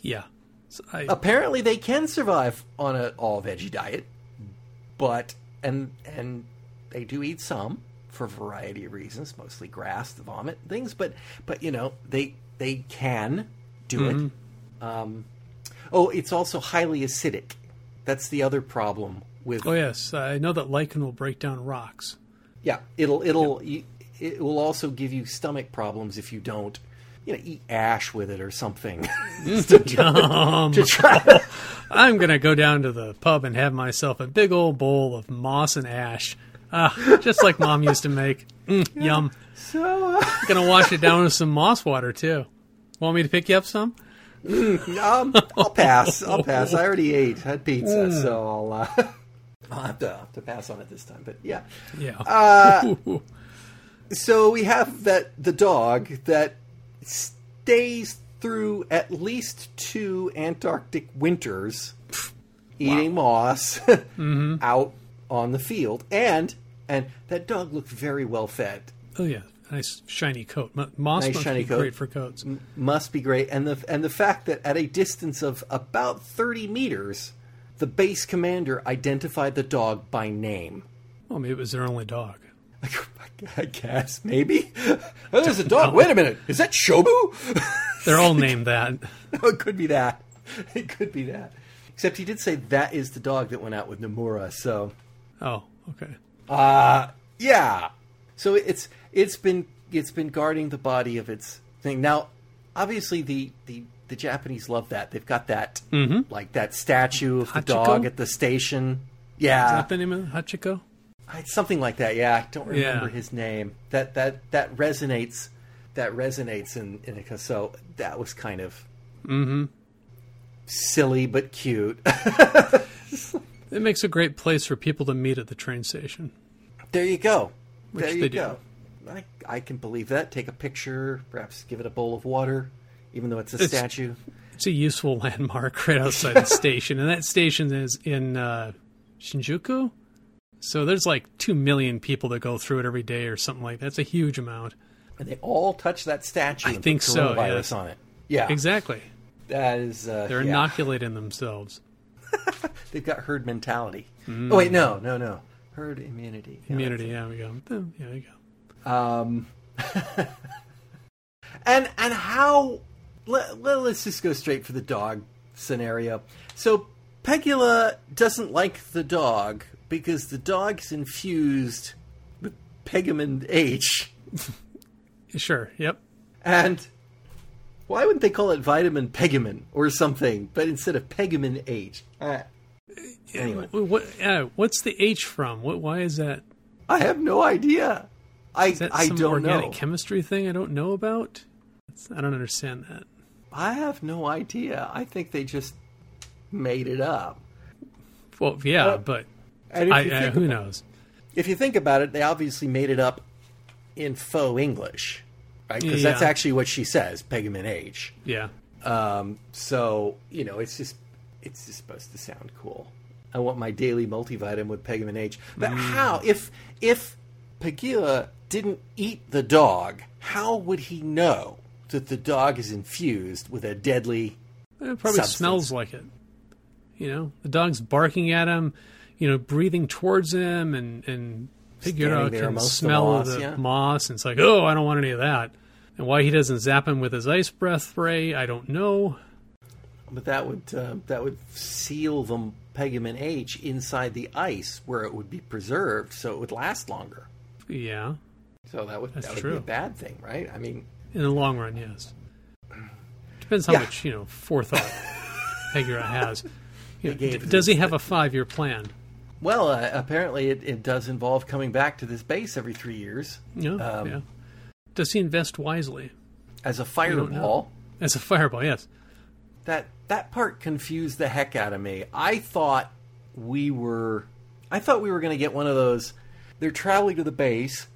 Yeah. So I... Apparently they can survive on an all-veggie diet. But, and and they do eat some for a variety of reasons. Mostly grass, the vomit, things. But, but you know, they they can do mm-hmm. it. Um, oh, it's also highly acidic. That's the other problem. With, oh yes, I know that lichen will break down rocks. Yeah, it'll it'll yeah. You, it will also give you stomach problems if you don't, you know, eat ash with it or something. to try, to try to... I'm gonna go down to the pub and have myself a big old bowl of moss and ash, uh, just like Mom used to make. Mm, yeah. Yum. So uh... gonna wash it down with some moss water too. Want me to pick you up some? Mm, um, I'll pass. I'll pass. I already ate had pizza, mm. so I'll. Uh... I'll have, to, I'll have to pass on it this time, but yeah. Yeah. Uh, so we have that the dog that stays through at least two Antarctic winters eating wow. moss mm-hmm. out on the field. And and that dog looked very well fed. Oh, yeah. Nice shiny coat. Moss nice must shiny be coat. Great for coats. M- must be great. And the, and the fact that at a distance of about thirty meters... The base commander identified the dog by name. Well, maybe it was their only dog. I guess, maybe. Oh, there's a dog. Wait a minute. Is that Shobu? They're all named that. No, it could be that. It could be that. Except he did say that is the dog that went out with Nomura, so... Oh, okay. Uh, yeah. So it's it's been it's been guarding the body of its thing. Now, obviously, the... the The Japanese love that. They've got that, mm-hmm. like that statue of the Hachiko? dog at the station. Yeah, is that the name of it? Hachiko? It's something like that. Yeah, I don't remember yeah. his name. That that that resonates. That resonates in Inika. So that was kind of mm-hmm. silly but cute. It makes a great place for people to meet at the train station. There you go. Which there you they go. Do. I I can believe that. Take a picture. Perhaps give it a bowl of water. Even though it's a it's, statue. It's a useful landmark right outside the station. And that station is in uh, Shinjuku. So there's like two million people that go through it every day or something like that. That's a huge amount. And they all touch that statue. I and think so, yes. on it. Yeah. Exactly. That is, uh, They're yeah. inoculating themselves. They've got herd mentality. Mm. Oh, wait, no, no, no. Herd immunity. Yeah, immunity, yeah, we go. Yeah, there you go. Um, and, and how... Let, let, let's just go straight for the dog scenario. So Pegula doesn't like the dog because the dog's infused with Pegumen H. Sure, yep. And why wouldn't they call it vitamin Pegumen or something, but instead of Pegumen H? Uh, anyway. What, uh, what's the H from? What? Why is that? I have no idea. I, is that I some don't organic know. Chemistry thing I don't know about? I don't understand that. I have no idea. I think they just made it up. Well, yeah, uh, but I, I, about, who knows? If you think about it, they obviously made it up in faux English, right? Because yeah. that's actually what she says, Pegumen H. Yeah. Um, so, you know, it's just it's just supposed to sound cool. I want my daily multivitamin with Pegumen H. But mm. how? If, if Pegula didn't eat the dog, how would he know that the dog is infused with a deadly It probably substance. Smells like it. You know, the dog's barking at him, you know, breathing towards him, and, and Piguro can smell the moss, yeah. moss, and it's like, oh, I don't want any of that. And why he doesn't zap him with his ice breath spray, I don't know. But that would uh, that would seal the Pegumen H inside the ice where it would be preserved so it would last longer. Yeah. So that would, that would be a bad thing, right? I mean... In the long run, yes. Depends how yeah. much, you know, forethought Pegura has. You know, d- does he have a five-year plan? Well, uh, apparently it, it does involve coming back to this base every three years. Yeah, um, yeah. Does he invest wisely? As a fireball? As a fireball, yes. That that part confused the heck out of me. I thought we were... I thought we were going to get one of those... They're traveling to the base.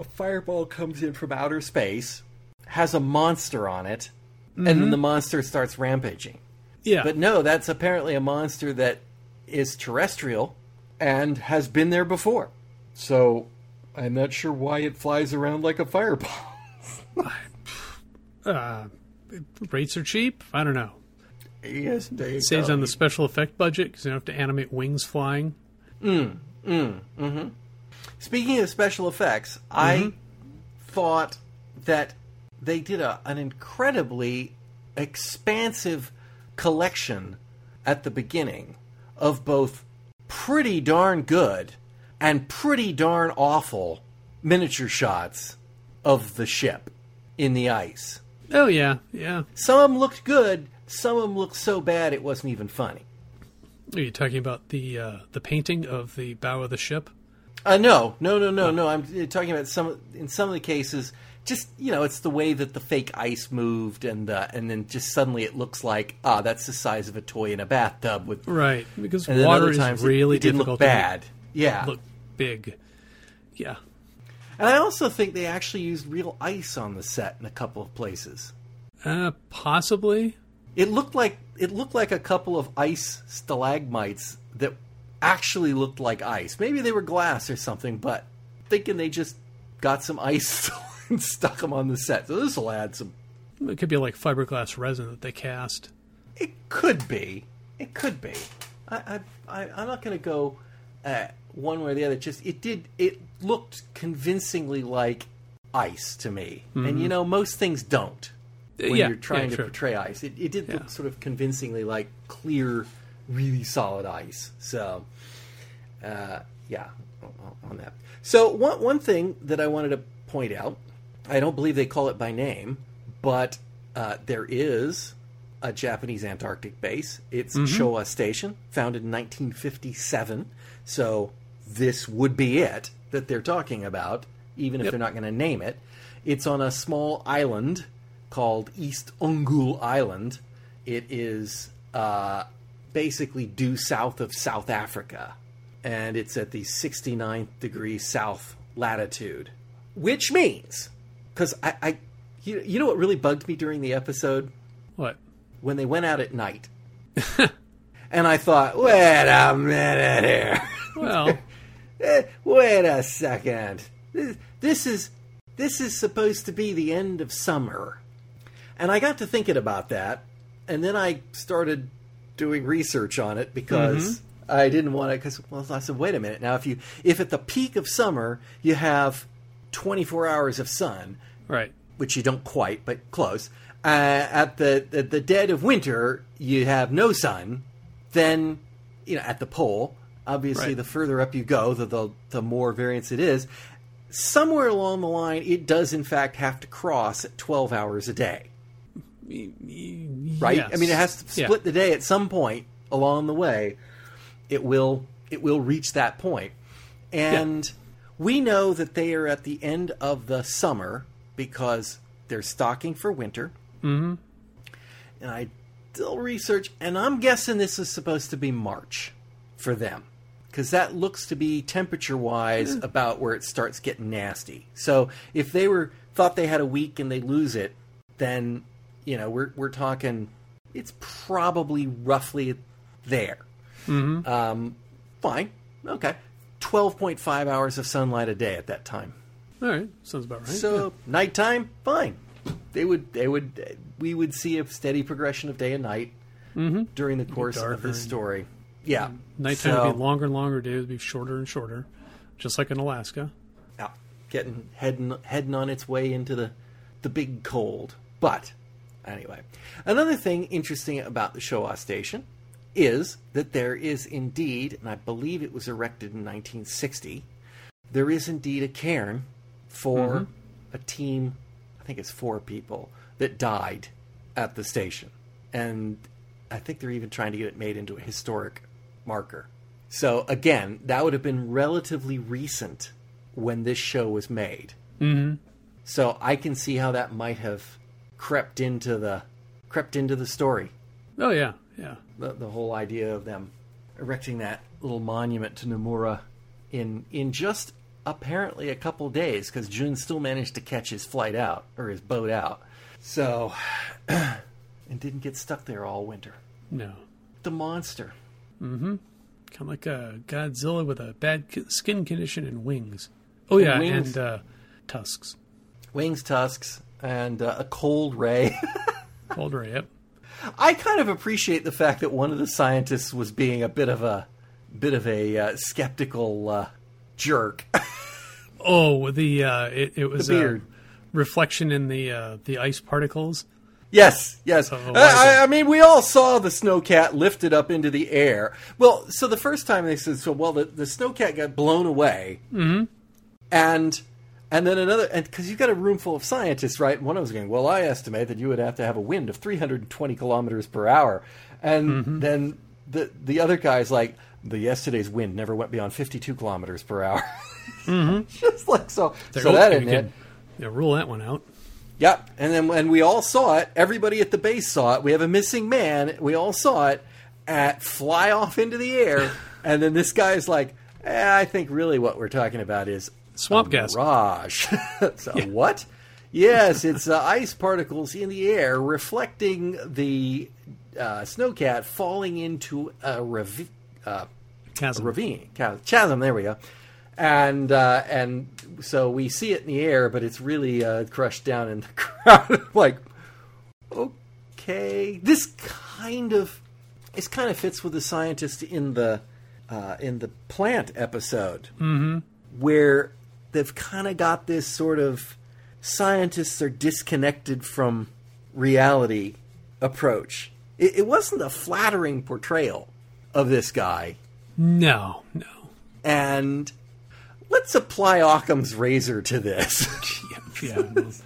A fireball comes in from outer space... has a monster on it, mm-hmm. and then the monster starts rampaging. Yeah. But no, that's apparently a monster that is terrestrial and has been there before. So I'm not sure why it flies around like a fireball. uh, rates are cheap? I don't know. Yes, there you go. It saves on the special effect budget because you don't have to animate wings flying. Mm, mm, mm-hmm. Speaking of special effects, mm-hmm. I thought that... They did a, an incredibly expansive collection at the beginning of both pretty darn good and pretty darn awful miniature shots of the ship in the ice. Oh, yeah, yeah. Some of them looked good. Some of them looked so bad it wasn't even funny. Are you talking about the uh, the painting of the bow of the ship? Uh, no, no, no, no, oh. no. I'm talking about some in some of the cases... Just, you know, it's the way that the fake ice moved, and uh, and then just suddenly it looks like, ah, that's the size of a toy in a bathtub. With right, because and water is really it, it didn't difficult look bad. To make, yeah, look big. Yeah, and I also think they actually used real ice on the set in a couple of places. Uh, possibly. It looked like it looked like a couple of ice stalagmites that actually looked like ice. Maybe they were glass or something, but I'm thinking they just got some ice. And stuck them on the set. So this will add some... It could be like fiberglass resin that they cast. It could be. It could be. I, I, I I'm not going to go uh, one way or the other. Just it did. It looked convincingly like ice to me, mm-hmm. and you know most things don't when yeah, you're trying yeah, to true. portray ice. It, it did yeah. look sort of convincingly like clear, really solid ice. So, uh, yeah, on that. So one one thing that I wanted to point out, I don't believe they call it by name, but uh, there is a Japanese Antarctic base. It's mm-hmm. Showa Station, founded in nineteen fifty-seven. So this would be it that they're talking about, even if yep. they're not going to name it. It's on a small island called East Ungul Island. It is uh, basically due south of South Africa, and it's at the sixty-ninth degree south latitude, which means, because I, I you, you know what really bugged me during the episode? What? When they went out at night. And I thought, wait a minute here. Well. Wait a second. This, this is this is supposed to be the end of summer. And I got to thinking about that. And then I started doing research on it because mm-hmm. I didn't want to. Because well, I said, wait a minute. Now, if you if at the peak of summer you have twenty-four hours of sun. Right. Which you don't quite, but close. Uh, at the, the the dead of winter, you have no sun. Then, you know, at the pole, obviously, right. the further up you go, the, the the more variance it is. Somewhere along the line, it does in fact have to cross at twelve hours a day, right? Yes. I mean, it has to split yeah. the day at some point along the way. It will it will reach that point, and yeah. we know that they are at the end of the summer because they're stocking for winter. Mm-hmm. And I still research, and I'm guessing this is supposed to be March for them, because that looks to be temperature-wise mm. about where it starts getting nasty. So if they were thought they had a week and they lose it, then you know we're we're talking it's probably roughly there. Mm-hmm. Um, fine, okay, twelve point five hours of sunlight a day at that time. All right, sounds about right. So yeah. nighttime, fine. They would, they would, we would see a steady progression of day and night mm-hmm. during the course of this story. Yeah, nighttime so, would be longer and longer. Day would be shorter and shorter, just like in Alaska. Yeah, getting heading heading on its way into the the big cold. But anyway, another thing interesting about the Showa Station is that there is indeed, and I believe it was erected in nineteen sixty. There is indeed a cairn for mm-hmm. a team. I think it's four people that died at the station. And I think they're even trying to get it made into a historic marker. So again, that would have been relatively recent when this show was made. Mm-hmm. So I can see how that might have crept into the crept into the story. Oh yeah, yeah. The, the whole idea of them erecting that little monument to Nomura in in just apparently a couple days, because Jun still managed to catch his flight out, or his boat out. So, and didn't get stuck there all winter. No. The monster. Mm-hmm. Kind of like a Godzilla with a bad skin condition and wings. Oh, yeah, and, wings, and uh, tusks. Wings, tusks, and uh, a cold ray. Cold ray, yep. I kind of appreciate the fact that one of the scientists was being a bit of a, bit of a uh, skeptical... Uh, jerk. Oh, the uh it, it was a reflection in the uh the ice particles. Yes, yes. I, I mean, we all saw the snowcat lifted up into the air. Well, so the first time they said, so well, the, the snowcat got blown away, mm-hmm. and and then another, and because you've got a room full of scientists, right? And one of them was going, well, I estimate that you would have to have a wind of three hundred twenty kilometers per hour, and mm-hmm. then the the other guy's like, the yesterday's wind never went beyond fifty-two kilometers per hour. Mm-hmm. Just like so. There so that in it. Yeah, rule that one out. Yep. And then when we all saw it, everybody at the base saw it. We have a missing man. We all saw it at fly off into the air. And then this guy is like, eh, I think really what we're talking about is swamp gas. Mirage. So yeah. What? Yes, it's uh, ice particles in the air reflecting the uh, snowcat falling into a ravine. Uh, chasm. Ravine. Chasm, there we go. And uh, and so we see it in the air, but it's really uh, crushed down in the crowd. Like, okay. This kind of This kind of fits with the scientist in the uh, in the plant episode, mm-hmm. where they've kind of got this sort of scientists are disconnected from reality approach. It, it wasn't a flattering portrayal of this guy. No, no. And let's apply Occam's razor to this. yeah, yeah was,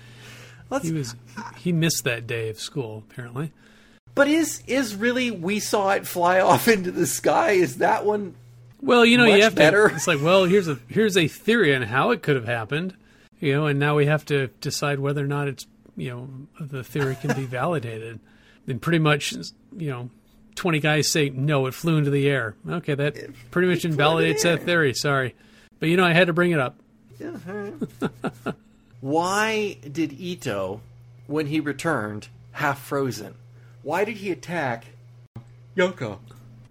let's, he was he missed that day of school apparently. But is is really we saw it fly off into the sky? Is that one? Well, you know, much you have better? to. It's like, well, here's a here's a theory on how it could have happened, you know, and now we have to decide whether or not it's, you know, the theory can be validated. Then pretty much, you know, twenty guys say no, it flew into the air. Okay, that it, pretty much invalidates that theory. Sorry, but you know, I had to bring it up. Yeah. Right. Why did Ito, when he returned, half frozen? Why did he attack Yoko?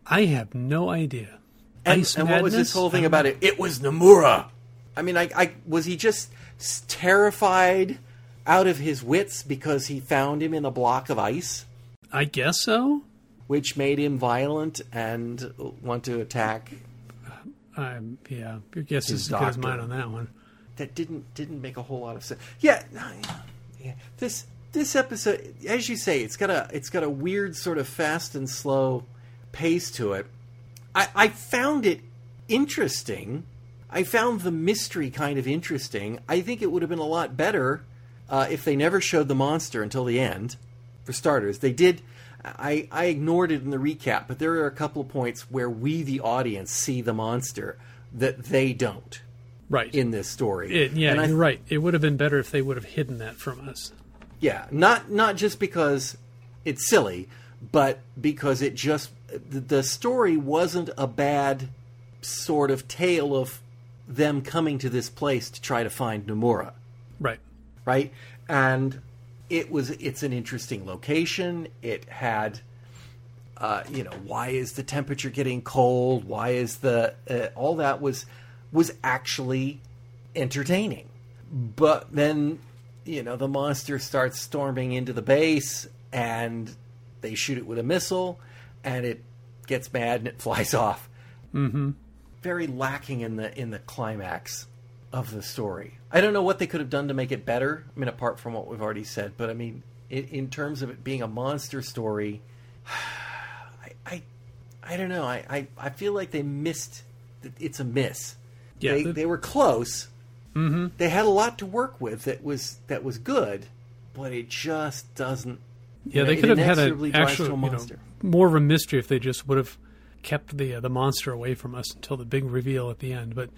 I have no idea. And, and what was this whole thing about it? It was Nomura. I mean, I, I was he just terrified out of his wits because he found him in a block of ice? I guess so. Which made him violent and want to attack. Um, yeah, your guess is as good as mine on that one. That didn't didn't make a whole lot of sense. Yeah, yeah. This. This episode, as you say, it's got a it's got a weird sort of fast and slow pace to it. I, I found it interesting. I found the mystery kind of interesting. I think it would have been a lot better uh, if they never showed the monster until the end, for starters. They did. I, I ignored it in the recap, but there are a couple of points where we, the audience, see the monster that they don't. Right. In this story. It, yeah, and I, you're right. It would have been better if they would have hidden that from us. Yeah, not not just because it's silly, but because it just the story wasn't a bad sort of tale of them coming to this place to try to find Nomura. Right. Right? And it was it's an interesting location. It had uh, you know, why is the temperature getting cold? Why is the uh, all that was was actually entertaining. But then you know, the monster starts storming into the base and they shoot it with a missile and it gets mad and it flies off. Mm-hmm. Very lacking in the in the climax of the story. I don't know what they could have done to make it better. I mean, apart from what we've already said. But, I mean, it, in terms of it being a monster story, I I, I don't know. I, I, I feel like they missed. It's a miss. Yeah, they, they were close. Mm-hmm. They had a lot to work with that was that was good, but it just doesn't. Yeah, they could have had an actual, you know, more of a mystery if they just would have kept the uh, the monster away from us until the big reveal at the end. But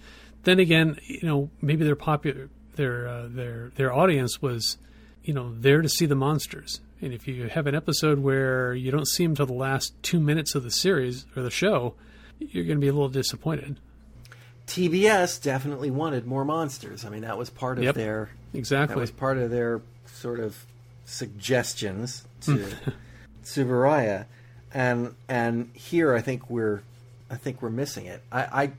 then again, you know, maybe their popular their uh, their their audience was, you know, there to see the monsters. And if you have an episode where you don't see them till the last two minutes of the series or the show, you're going to be a little disappointed. T B S definitely wanted more monsters. I mean, that was part of yep, their exactly that was part of their sort of suggestions to Tsuburaya, and and here I think we're I think we're missing it. I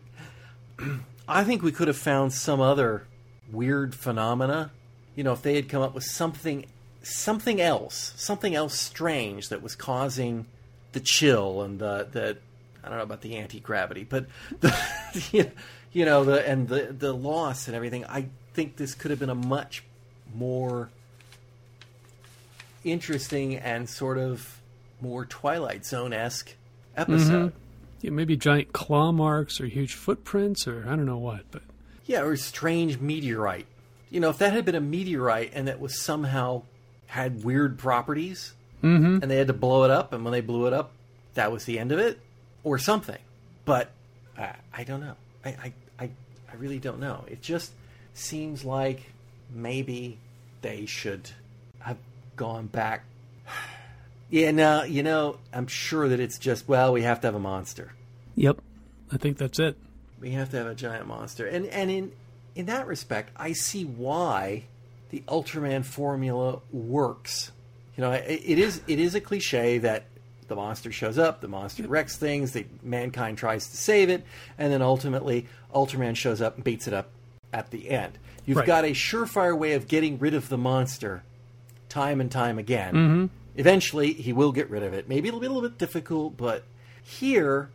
I, I think we could have found some other weird phenomena. You know, if they had come up with something something else, something else strange that was causing the chill and the the. I don't know about the anti-gravity, but the, you know, the and the, the loss and everything. I think this could have been a much more interesting and sort of more Twilight Zone-esque episode. Mm-hmm. Yeah, maybe giant claw marks or huge footprints or I don't know what, but yeah, or a strange meteorite. You know, if that had been a meteorite and that was somehow had weird properties, mm-hmm. and they had to blow it up, and when they blew it up, that was the end of it. Or something, but uh, I don't know. I, I, I, I really don't know. It just seems like maybe they should have gone back. Yeah, no, you know, I'm sure that it's just, well, we have to have a monster. Yep, I think that's it. We have to have a giant monster. And and in, in that respect, I see why the Ultraman formula works. You know, it, it is it is a cliche that the monster shows up, the monster wrecks things, the, mankind tries to save it, and then ultimately Ultraman shows up and beats it up at the end. You've right. got a surefire way of getting rid of the monster time and time again, mm-hmm. Eventually, he will get rid of it. Maybe it'll be a little bit difficult, but here,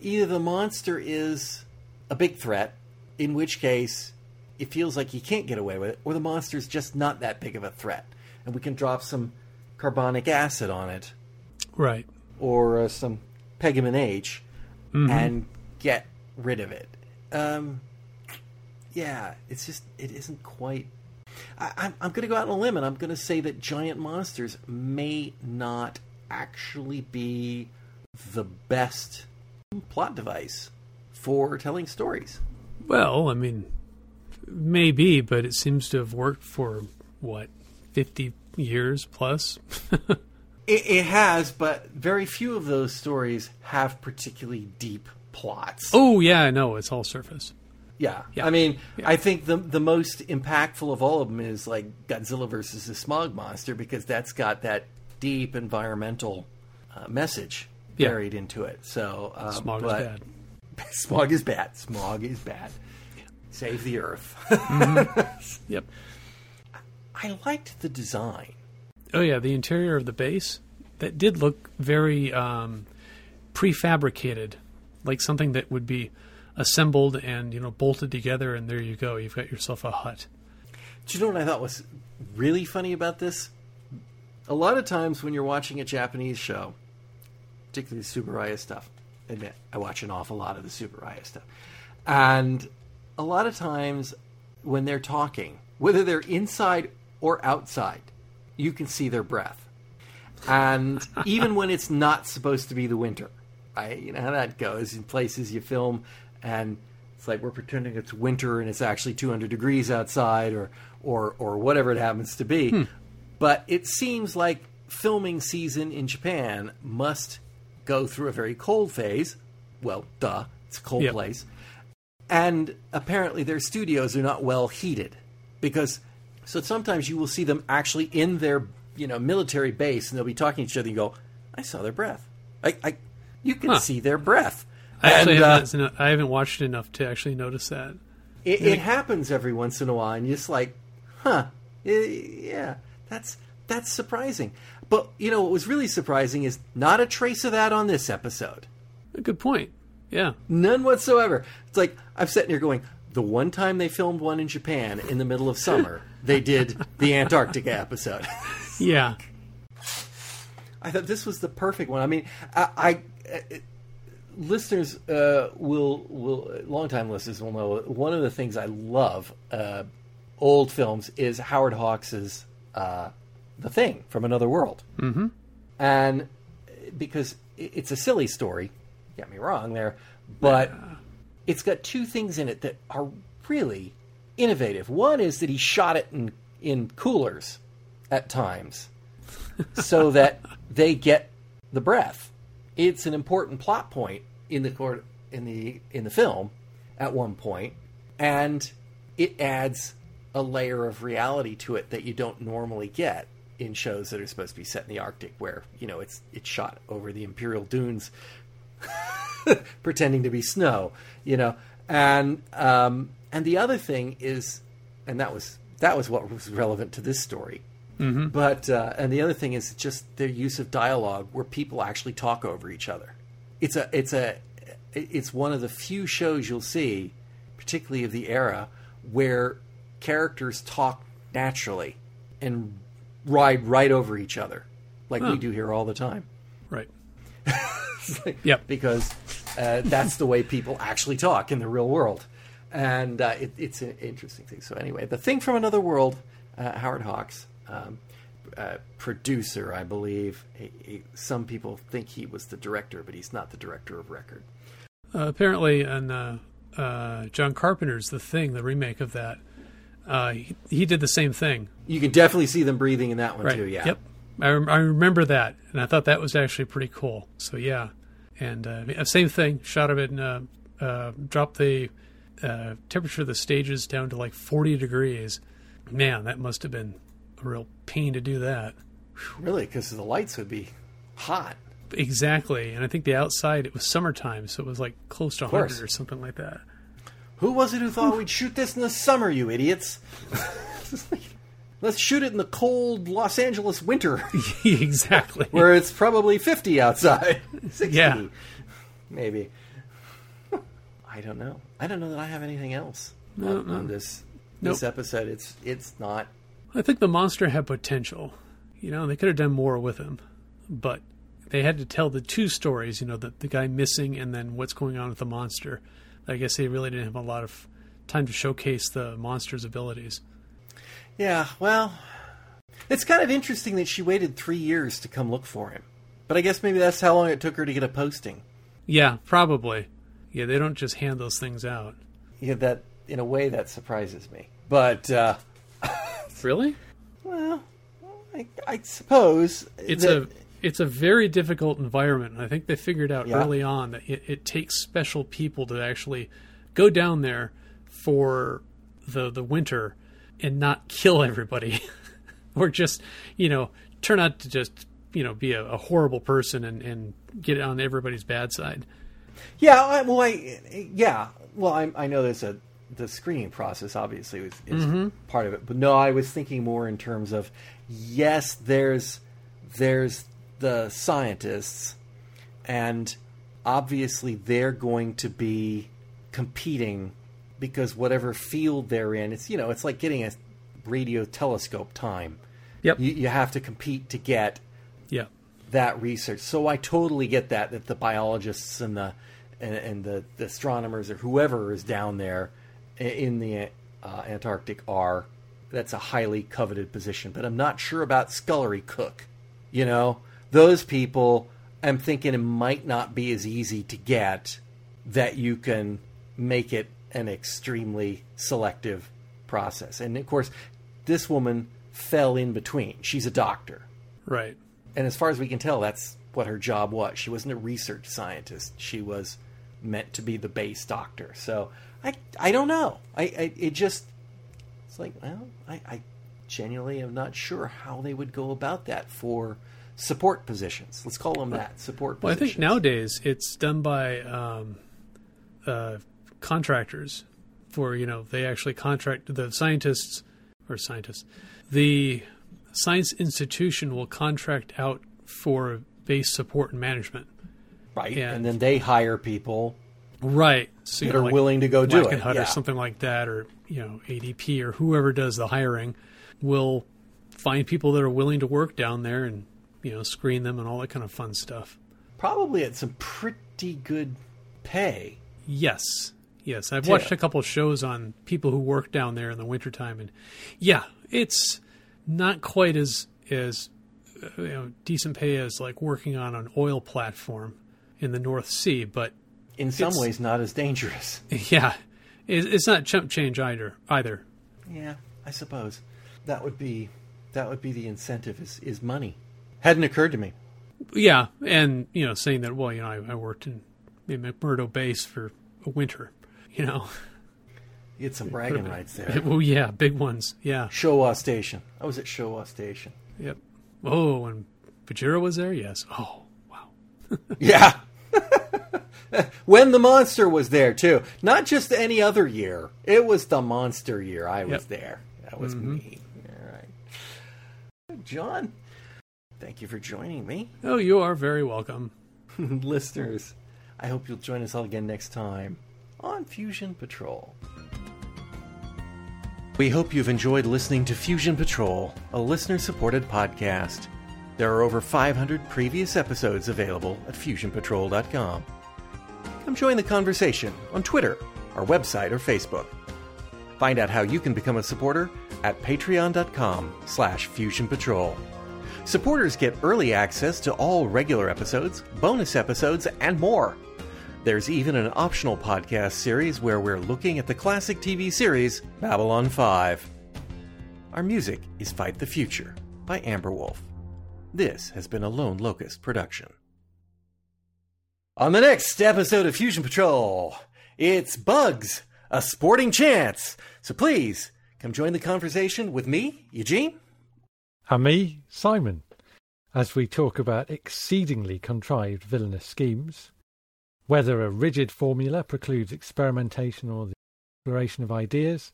either the monster is a big threat, in which case it feels like he can't get away with it, or the monster's just not that big of a threat, and we can drop some carbonic acid on it. Right. Or uh, some Pegumen H, mm-hmm. and get rid of it. Um, yeah, it's just, it isn't quite... I, I'm, I'm going to go out on a limb, and I'm going to say that giant monsters may not actually be the best plot device for telling stories. Well, I mean, maybe, but it seems to have worked for, what, fifty years plus? it, it has, but very few of those stories have particularly deep plots. Oh, yeah, I know. It's all surface. Yeah. yeah. I mean, yeah. I think the the most impactful of all of them is like Godzilla versus the Smog Monster, because that's got that deep environmental uh, message yeah. buried into it. So um, Smog but, is bad. Smog is bad. Smog is bad. Save the earth. mm-hmm. Yep. I liked the design. Oh, yeah. The interior of the base, that did look very um, prefabricated, like something that would be assembled and, you know, bolted together, and there you go. You've got yourself a hut. Do you know what I thought was really funny about this? A lot of times when you're watching a Japanese show, particularly the Tsuburaya stuff, I admit, I watch an awful lot of the Tsuburaya stuff. And a lot of times when they're talking, whether they're inside or outside, you can see their breath. And even when it's not supposed to be the winter, I, you know how that goes in places you film and it's like we're pretending it's winter and it's actually two hundred degrees outside or or, or whatever it happens to be. Hmm. But it seems like filming season in Japan must go through a very cold phase. Well, duh, it's a cold yep. place. And apparently their studios are not well heated. Because so sometimes you will see them actually in their, you know, military base, and they'll be talking to each other and go, I saw their breath. I, I you can huh. see their breath. I and, actually haven't, uh, I haven't watched enough to actually notice that. It, it happens every once in a while, and you're just like, huh, yeah, that's that's surprising. But, you know, what was really surprising is not a trace of that on this episode. A good point. Yeah. None whatsoever. It's like I'm sitting here going, the one time they filmed one in Japan in the middle of summer, they did the Antarctica episode. Yeah. I thought this was the perfect one. I mean, I, I listeners uh, will, will long-time listeners will know one of the things I love uh, old films is Howard Hawks' uh, The Thing from Another World. Mm-hmm. And because it's a silly story, get me wrong there, but... Yeah. It's got two things in it that are really innovative. One is that he shot it in, in coolers at times so that they get the breath. It's an important plot point in the court, in the in the film at one point, and it adds a layer of reality to it that you don't normally get in shows that are supposed to be set in the Arctic, where, you know, it's it's shot over the Imperial Dunes. Pretending to be snow, you know, and um, and the other thing is, and that was that was what was relevant to this story. Mm-hmm. But uh, and the other thing is just their use of dialogue where people actually talk over each other. It's a it's a it's one of the few shows you'll see, particularly of the era, where characters talk naturally and ride right over each other, like huh. we do here all the time. Right. Yep. Because uh, that's the way people actually talk in the real world. And uh, it, it's an interesting thing. So anyway, The Thing from Another World, uh, Howard Hawks, um, uh, producer, I believe. He, he, some people think he was the director, but he's not the director of record. Uh, apparently, on uh, uh, John Carpenter's The Thing, the remake of that, uh, he, he did the same thing. You can definitely see them breathing in that one, right. too. Yeah. Yep. I, rem- I remember that, and I thought that was actually pretty cool. So, yeah. And uh, same thing, shot of it and uh, uh, dropped the uh, temperature of the stages down to like forty degrees. Man, that must have been a real pain to do that. Really, because the lights would be hot. Exactly. And I think the outside, it was summertime, so it was like close to one hundred or something like that. Who was it who thought we'd shoot this in the summer, you idiots? let's shoot it in the cold Los Angeles winter. Exactly. Where it's probably fifty outside. sixty. Yeah. Maybe. I don't know. I don't know that I have anything else no, on, no. on this this nope. episode. It's it's not. I think the monster had potential. You know, they could have done more with him. But they had to tell the two stories, you know, the, the guy missing and then what's going on with the monster. I guess they really didn't have a lot of time to showcase the monster's abilities. Yeah, well, it's kind of interesting that she waited three years to come look for him. But I guess maybe that's how long it took her to get a posting. Yeah, probably. Yeah, they don't just hand those things out. Yeah, that in a way that surprises me. But, uh... Really? Well, I, I suppose... It's that... a... It's a very difficult environment. And I think they figured out yeah. early on that it, it takes special people to actually go down there for the the winter and not kill everybody or just, you know, turn out to just, you know, be a, a horrible person and, and get on everybody's bad side. Yeah. I, well, I, yeah. Well, I, I know there's a, the screening process obviously is, is mm-hmm. part of it, but no, I was thinking more in terms of, yes, there's, there's, the scientists, and obviously they're going to be competing because whatever field they're in, it's, you know, it's like getting a radio telescope time. Yep. You, you have to compete to get yep. that research. So I totally get that, that the biologists and the, and, and the, the astronomers or whoever is down there in the uh, Antarctic are, that's a highly coveted position, but I'm not sure about scullery cook, you know, those people, I'm thinking it might not be as easy to get that you can make it an extremely selective process. And, of course, this woman fell in between. She's a doctor. Right. And as far as we can tell, that's what her job was. She wasn't a research scientist. She was meant to be the base doctor. So I I don't know. I, I It just, it's like, well, I, I genuinely am not sure how they would go about that for... Support positions. Let's call them that. Support well, positions. Well, I think nowadays it's done by um, uh, contractors for, you know, they actually contract the scientists or scientists. The science institution will contract out for base support and management. Right. And, and then they hire people. Right. So that are like willing to go do it. Yeah. Or something like that, or, you know, A D P or whoever does the hiring will find people that are willing to work down there and, you know, screen them and all that kind of fun stuff. Probably at some pretty good pay. Yes. Yes. I've watched a couple of shows on people who work down there in the wintertime. And yeah, it's not quite as, as you know, decent pay as like working on an oil platform in the North Sea, but in some ways not as dangerous. Yeah. It's not chump change either, either. Yeah, I suppose that would be, that would be the incentive is, is money. Hadn't occurred to me. Yeah, and, you know, saying that, well, you know, I, I worked in, in McMurdo Base for a winter, you know. You had some bragging rights there. It, well, yeah, big ones, yeah. Showa Station. I was at Showa Station. Yep. Oh, and Bajira was there? Yes. Oh, wow. Yeah. When the monster was there, too. Not just any other year. It was the monster year I was yep. there. That was mm-hmm. me. All right. John. Thank you for joining me. Oh, you are very welcome. Listeners, I hope you'll join us all again next time on Fusion Patrol. We hope you've enjoyed listening to Fusion Patrol, a listener-supported podcast. There are over five hundred previous episodes available at fusion patrol dot com. Come join the conversation on Twitter, our website, or Facebook. Find out how you can become a supporter at patreon dot com slash fusion patrol. Supporters get early access to all regular episodes, bonus episodes, and more. There's even an optional podcast series where we're looking at the classic T V series Babylon five. Our music is Fight the Future by Amber Wolf. This has been a Lone Locust production. On the next episode of Fusion Patrol, it's Bugs, a sporting chance. So please come join the conversation with me, Eugene. And me, Simon, as we talk about exceedingly contrived villainous schemes, whether a rigid formula precludes experimentation or the exploration of ideas,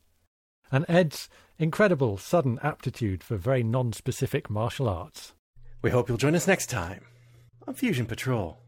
and Ed's incredible sudden aptitude for very non-specific martial arts. We hope you'll join us next time on Fusion Patrol.